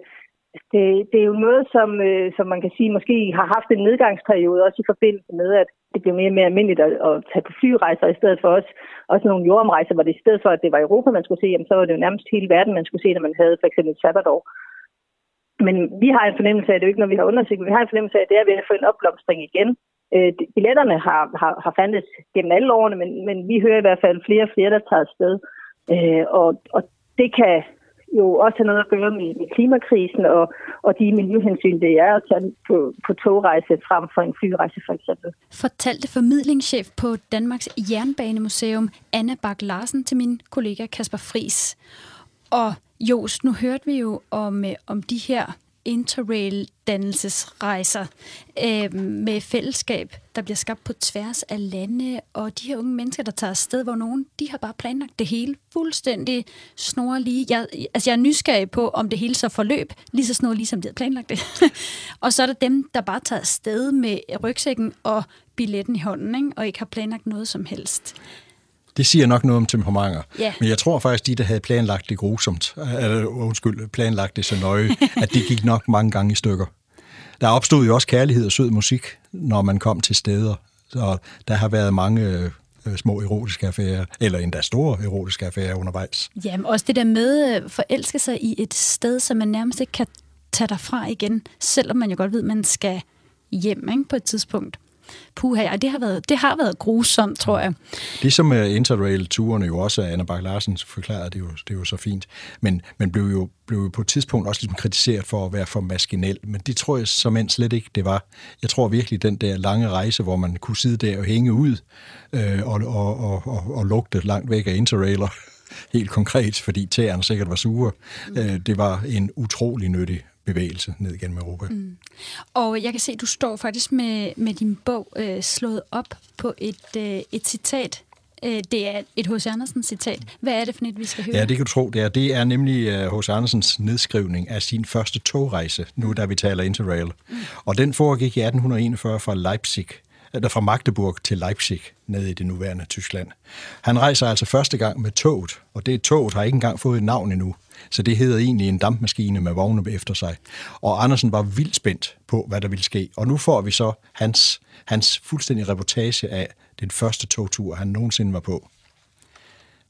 det, det er jo noget, som, øh, som man kan sige, måske har haft en nedgangsperiode, også i forbindelse med, at det blev mere og mere almindeligt at, at tage på flyrejser i stedet for også, også nogle jordomrejser, hvor det i stedet for, at det var Europa, man skulle se, jamen, så var det jo nærmest hele verden, man skulle se, når man havde for eksempel et sabbatår. Men vi har en fornemmelse af, det er jo ikke, når vi har undersøgt, men vi har en fornemmelse af, at det er ved at få en opblomstring igen. Billetterne har, har, har fandtes gennem alle årene, men, men vi hører i hvert fald flere og flere, der tager afsted. Øh, og, og det kan jo også have noget at gøre med, med klimakrisen og, og de miljøhensyn, det er at tage på, på togrejse frem for en flyrejse for eksempel. Fortalte formidlingschef på Danmarks Jernbanemuseum Anna Back Larsen til min kollega Kasper Friis. Og Johs, nu hørte vi jo om, om de her Interrail-dannelsesrejser øh, med fællesskab, der bliver skabt på tværs af lande, og de her unge mennesker, der tager afsted, hvor nogen, de har bare planlagt det hele fuldstændig snorlige. Jeg, altså, jeg er nysgerrig på, om det hele så forløb lige så snorligt, som de havde planlagt det. Og så er der dem, der bare tager afsted med rygsækken og billetten i hånden, ikke? Og ikke har planlagt noget som helst. Det siger nok noget om temperamenter. Yeah. Men jeg tror faktisk, de, der havde planlagt det grusomt, eller undskyld, planlagt det så nøje, at det gik nok mange gange i stykker. Der opstod jo også kærlighed og sød musik, når man kom til steder. Så der har været mange små erotiske affærer, eller endda store erotiske affærer undervejs. Jamen også det der med at forelske sig i et sted, som man nærmest ikke kan tage derfra igen, selvom man jo godt ved, at man skal hjem, ikke, på et tidspunkt. Puha, det har været, det har været grusomt, tror jeg. Ligesom Interrail-turene jo også, Anna Back Larsen forklarede det jo, det jo så fint, men, men blev, jo, blev jo på et tidspunkt også ligesom kritiseret for at være for maskinel, men det tror jeg som end slet ikke, det var. Jeg tror virkelig, den der lange rejse, hvor man kunne sidde der og hænge ud øh, og, og, og, og, og lugte langt væk af interrailer, helt konkret, fordi tæerne sikkert var sure, mm. øh, det var en utrolig nyttig bevægelse ned igennem Europa. Mm. Og jeg kan se, at du står faktisk med, med din bog øh, slået op på et, øh, et citat. Øh, det er et H C. Andersen citat. Hvad er det for et, vi skal høre? Ja, det kan du tro. Det er, det er nemlig H C. Andersens nedskrivning af sin første togrejse, nu da vi taler Interrail. Mm. Og den foregik i atten enogfyrre fra Leipzig, eller fra Magdeburg til Leipzig, ned i det nuværende Tyskland. Han rejser altså første gang med toget, og det toget har ikke engang fået et navn endnu. Så det hedder egentlig en dampmaskine med vogne efter sig. Og Andersen var vildt spændt på, hvad der ville ske. Og nu får vi så hans, hans fuldstændige reportage af den første togtur, han nogensinde var på.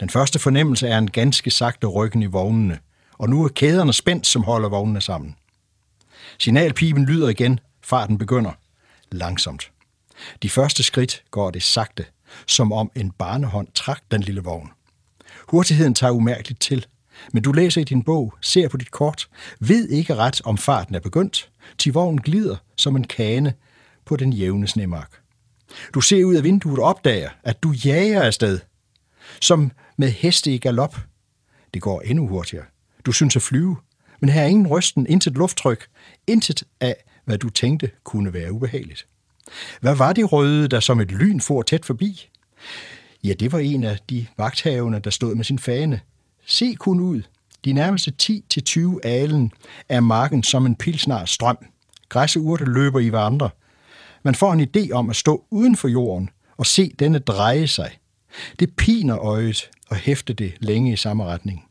Den første fornemmelse er en ganske sagte rykken i vognene, og nu er kæderne spændt, som holder vognene sammen. Signalpiben lyder igen, farten begynder. Langsomt. De første skridt går det sagte, som om en barnehånd trak den lille vogn. Hurtigheden tager umærkeligt til, men du læser i din bog, ser på dit kort, ved ikke ret, om farten er begyndt, til vognen glider som en kane på den jævne snemark. Du ser ud af vinduet og opdager, at du jager afsted, som med heste i galop. Det går endnu hurtigere. Du synes at flyve, men her er ingen rysten, intet lufttryk, intet af, hvad du tænkte kunne være ubehageligt. Hvad var det røde, der som et lyn for tæt forbi? Ja, det var en af de vagthavende, der stod med sin fane. Se kun ud. De nærmeste ti til tyve alen er marken som en pilsnar strøm. Græsseurte løber i hverandre. Man får en idé om at stå uden for jorden og se denne dreje sig. Det piner øjet og hæfter det længe i samme retning.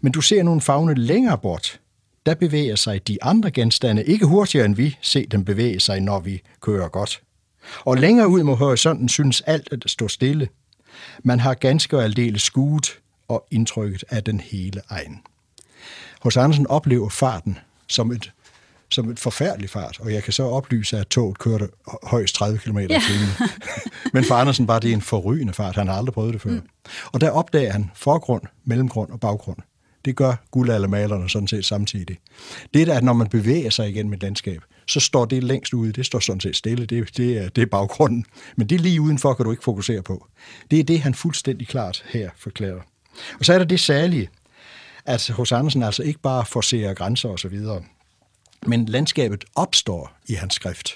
Men du ser nogle favne længere bort. Der bevæger sig de andre genstande ikke hurtigere end vi. Se dem bevæge sig, når vi kører godt. Og længere ud mod horisonten synes alt at stå stille. Man har ganske og aldeles skuet og indtrykket af den hele egen. H C. Andersen oplever farten som et, som et forfærdeligt fart, og jeg kan så oplyse, at toget kørte højst tredive kilometer i yeah. timen. Men for Andersen var det en forrygende fart, han har aldrig prøvet det før. Mm. Og der opdager han forgrund, mellemgrund og baggrund. Det gør guldaldermalerne sådan set samtidig. Det er, at når man bevæger sig igen med et landskab, så står det længst ude, det står sådan set stille, det, det, er, det er baggrunden. Men det lige udenfor kan du ikke fokusere på. Det er det, han fuldstændig klart her forklarer. Og så er der det særlige, at H C. Andersen altså ikke bare forserer grænser osv., men landskabet opstår i hans skrift.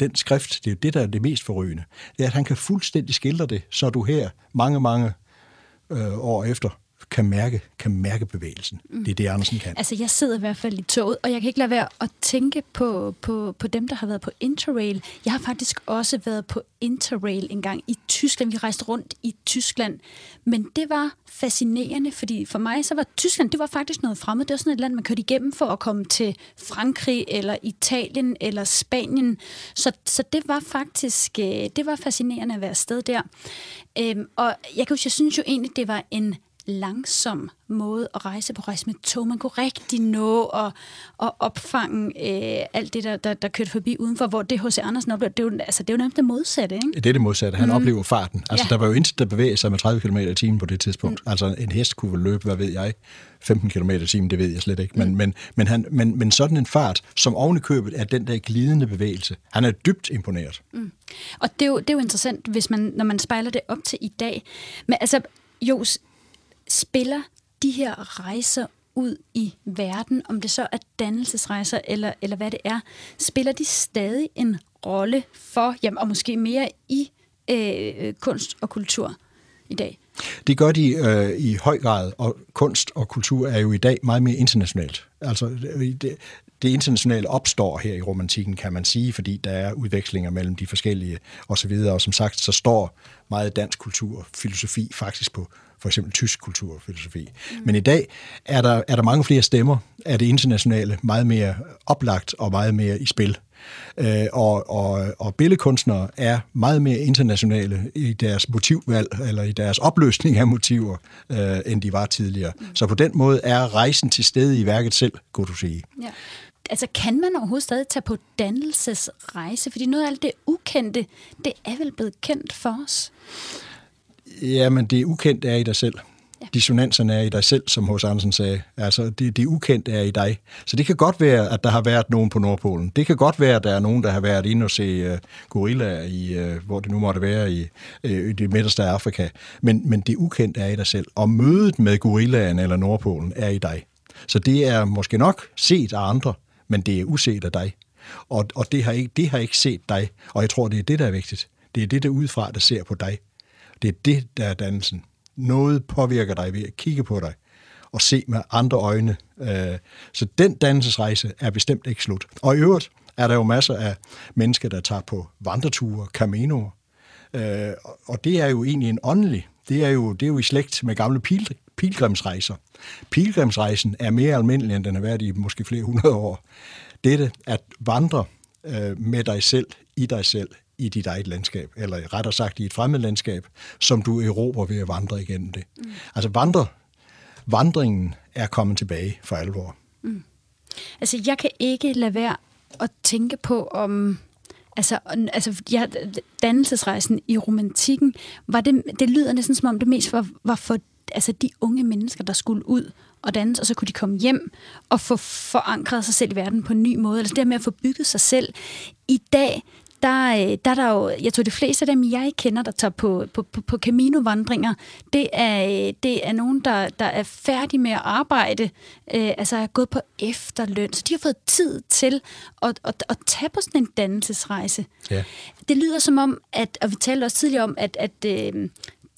Den skrift, det er det, der er det mest forrygende. Det er, at han kan fuldstændig skildre det, så du her mange, mange øh, år efter kan mærke, kan mærke bevægelsen. Mm. Det er det, Andersen kan. Altså, jeg sidder i hvert fald i toget, og jeg kan ikke lade være at tænke på, på, på dem, der har været på Interrail. Jeg har faktisk også været på Interrail engang i Tyskland. Vi rejste rundt i Tyskland. Men det var fascinerende, fordi for mig så var Tyskland, det var faktisk noget fremmed. Det var sådan et land, man kørte igennem for at komme til Frankrig, eller Italien, eller Spanien. Så, så det var faktisk, det var fascinerende at være afsted der. Øhm, og jeg kan huske, jeg synes jo egentlig, det var en langsom måde at rejse på, rejse med tog. Man kunne rigtig nå at, at opfange øh, alt det, der, der, der kørte forbi udenfor, hvor det H C. Andersen oplever, det er jo, altså, det er jo nemt det modsatte, ikke? Det er det modsatte. Han mm. oplever farten. Altså, ja. Der var jo intet, der bevægede sig med tredive kilometer i timen på det tidspunkt. Mm. Altså, en hest kunne løbe, hvad ved jeg, femten kilometer i timen, det ved jeg slet ikke. Men, mm. men, men, han, men, men sådan en fart, som oven i købet er den der glidende bevægelse. Han er dybt imponeret. Mm. Og det er, jo, det er jo interessant, hvis man, når man spejler det op til i dag. Men altså, Johs, spiller de her rejser ud i verden, om det så er dannelsesrejser eller, eller hvad det er, spiller de stadig en rolle for, jamen, og måske mere i øh, kunst og kultur i dag? Det gør de øh, i høj grad, og kunst og kultur er jo i dag meget mere internationalt. Altså, det, det internationale opstår her i romantikken, kan man sige, fordi der er udvekslinger mellem de forskellige osv., og som sagt, så står meget dansk kultur og filosofi faktisk på for eksempel tysk kultur og filosofi. Mm. Men i dag er der, er der mange flere stemmer, er det internationale meget mere oplagt og meget mere i spil. Øh, og, og, og billedkunstnere er meget mere internationale i deres motivvalg, eller i deres opløsning af motiver, øh, end de var tidligere. Mm. Så på den måde er rejsen til stede i værket selv, kunne du sige. Ja. Altså, kan man overhovedet stadig tage på dannelsesrejse? Fordi noget af alt det ukendte, det er vel blevet kendt for os? Jamen, det ukendte er i dig selv. Ja. Dissonanserne er i dig selv, som H C. Andersen sagde. Altså, det, det ukendte er i dig. Så det kan godt være, at der har været nogen på Nordpolen. Det kan godt være, at der er nogen, der har været inde og se uh, gorillaer i, uh, hvor det nu måtte være, i, uh, i det midterste af Afrika. Men, men det ukendte er i dig selv. Og mødet med gorillaen eller Nordpolen er i dig. Så det er måske nok set af andre, men det er uset af dig. Og, og det, har ikke, det har ikke set dig. Og jeg tror, det er det, der er vigtigt. Det er det, der udefra, der ser på dig. Det er det, der er dannelsen. Noget påvirker dig ved at kigge på dig og se med andre øjne. Så den dannelsesrejse er bestemt ikke slut. Og i øvrigt er der jo masser af mennesker, der tager på vandreture, caminoer. Og det er jo egentlig en åndelig. Det er jo, det er jo i slægt med gamle pilgrimsrejser. Pilgrimsrejsen er mere almindelig, end den har været i måske flere hundrede år. Dette at vandre med dig selv, i dig selv, i dit eget landskab, eller rettere sagt i et fremmed landskab, som du erobrer ved at vandre igennem det. Mm. Altså vandre, vandringen er kommet tilbage for alvor. Mm. Altså jeg kan ikke lade være at tænke på, om altså, altså ja, dannelsesrejsen i romantikken, var det, det lyder næsten som om det mest var, var for altså, de unge mennesker, der skulle ud og dannes, og så kunne de komme hjem og få forankret sig selv i verden på en ny måde, altså det med at få bygget sig selv. I dag Der, der er der jo, jeg tror de fleste af dem, jeg kender, der tager på, på, på, på Camino-vandringer, det er, det er nogen, der, der er færdige med at arbejde, øh, altså er gået på efterløn, så de har fået tid til at, at, at tage på sådan en dannelsesrejse. Ja. Det lyder som om, at, og vi talte også tidligere om, at, at øh,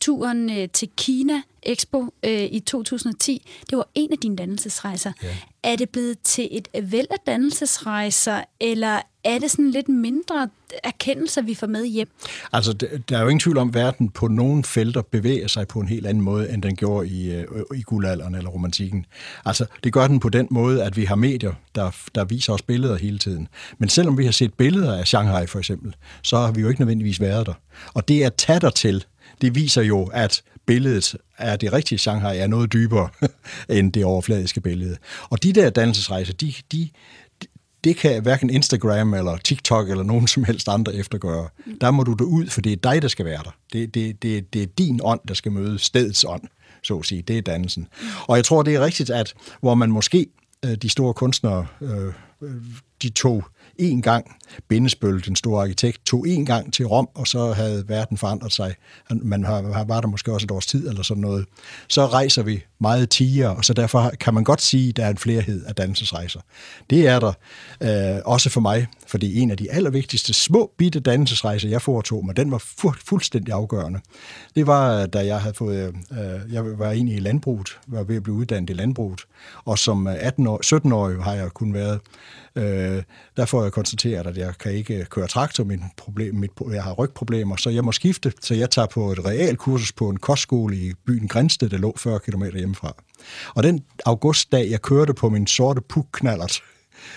turen øh, til Kina, Expo øh, i to tusind og ti, det var en af dine dannelsesrejser. Ja. Er det blevet til et væld af dannelsesrejser, eller er det sådan lidt mindre erkendelser, vi får med hjem? Altså, der er jo ingen tvivl om, at verden på nogle felter bevæger sig på en helt anden måde, end den gjorde i, øh, i guldalderen eller romantikken. Altså, det gør den på den måde, at vi har medier, der, der viser os billeder hele tiden. Men selvom vi har set billeder af Shanghai for eksempel, så har vi jo ikke nødvendigvis været der. Og det at tage dig til, det viser jo, at billedet af det rigtige Shanghai er noget dybere end det overfladiske billede. Og de der dannelsesrejser, de, de, det kan hverken Instagram eller TikTok eller nogen som helst andre eftergøre. Der må du derud, for det er dig, der skal være der. Det, det, det, det er din ånd, der skal møde stedets ånd, så at sige. Det er dannelsen. Og jeg tror, det er rigtigt, at hvor man måske, de store kunstnere, de tog en gang, Bindesbøl, den store arkitekt, tog en gang til Rom, og så havde verden forandret sig. Man har, var der måske også et års tid eller sådan noget. Så rejser vi meget tiere, og så derfor kan man godt sige, at der er en flerhed af dannelsesrejser. Det er der øh, også for mig, for det er en af de allervigtigste små bitte dannelsesrejser, jeg foretog, men den var fu- fuldstændig afgørende. Det var, da jeg havde fået, øh, jeg var egentlig i landbruget, var ved at blive uddannet i landbruget, og som atten år, sytten-årig har jeg kun været. Øh, der får jeg konstateret, at jeg kan ikke køre traktor, min problem, mit, jeg har rygproblemer, så jeg må skifte, så jeg tager på et realkursus på en kostskole i byen Grindsted, der lå fyrre kilometer hjemmefra. Og den augustdag, jeg kørte på min sorte pukknallert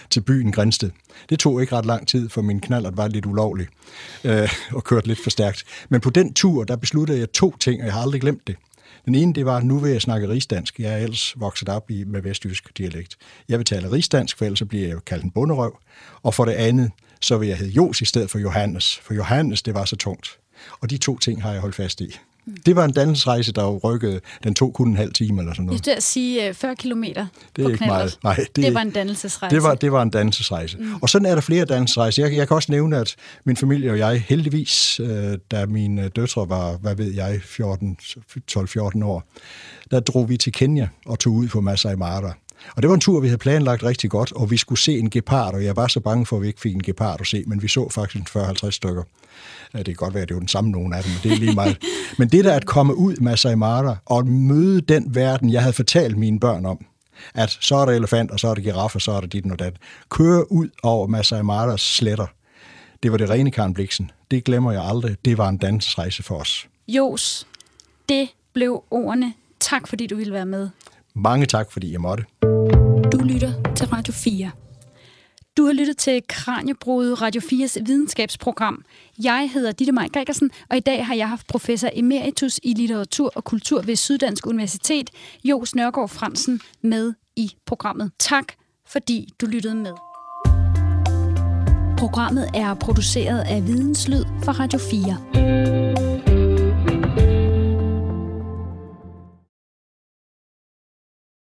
til byen Grindsted, det tog ikke ret lang tid, for min knallert var lidt ulovlig øh, og kørte lidt for stærkt. Men på den tur, der besluttede jeg to ting, og jeg har aldrig glemt det. Den ene, det var, nu vil jeg snakke rigsdansk. Jeg er ellers vokset op i, med vestjysk dialekt. Jeg vil tale rigsdansk, for ellers så bliver jeg jo kaldt en bonderøv. Og for det andet, så vil jeg hedde Johs i stedet for Johannes. For Johannes, det var så tungt. Og de to ting har jeg holdt fast i. Det var en dannelsesrejse, der jo rykkede. Den tog kun en halv time eller sådan noget. Det er at sige fyrre kilometer på knallert. Nej, det, det var en dannelsesrejse. Det var, det var en dannelsesrejse. Mm. Og sådan er der flere dannelsesrejser. Jeg, jeg kan også nævne, at min familie og jeg heldigvis, øh, da mine døtre var, hvad ved jeg, fjorten, tolv-fjorten år, der drog vi til Kenya og tog ud på Masai Mara. Og det var en tur, vi havde planlagt rigtig godt, og vi skulle se en gepard, og jeg var så bange for, at vi ikke fik en gepard at se, men vi så faktisk fyrre til halvtreds stykker. Det kan godt være, at det var den samme nogen af dem, men det er lige meget. Men det der at komme ud, Masai Mara, og møde den verden, jeg havde fortalt mine børn om, at så er der elefanter, så er der giraffer, så er der dit og dat. Køre ud over Masai Maras sletter. Det var det rene Karen Blixen. Det glemmer jeg aldrig. Det var en dansrejse for os. Johs, det blev ordene. Tak fordi du ville være med. Mange tak fordi jeg måtte. Du lytter til Radio fire. Du har lyttet til Kraniebrud, Radio fires videnskabsprogram. Jeg hedder Ditte Maj Gregersen, og i dag har jeg haft professor emeritus i litteratur og kultur ved Syddansk Universitet, Johs Nørregaard Frandsen, med i programmet. Tak, fordi du lyttede med. Programmet er produceret af Videnslyd for Radio fire.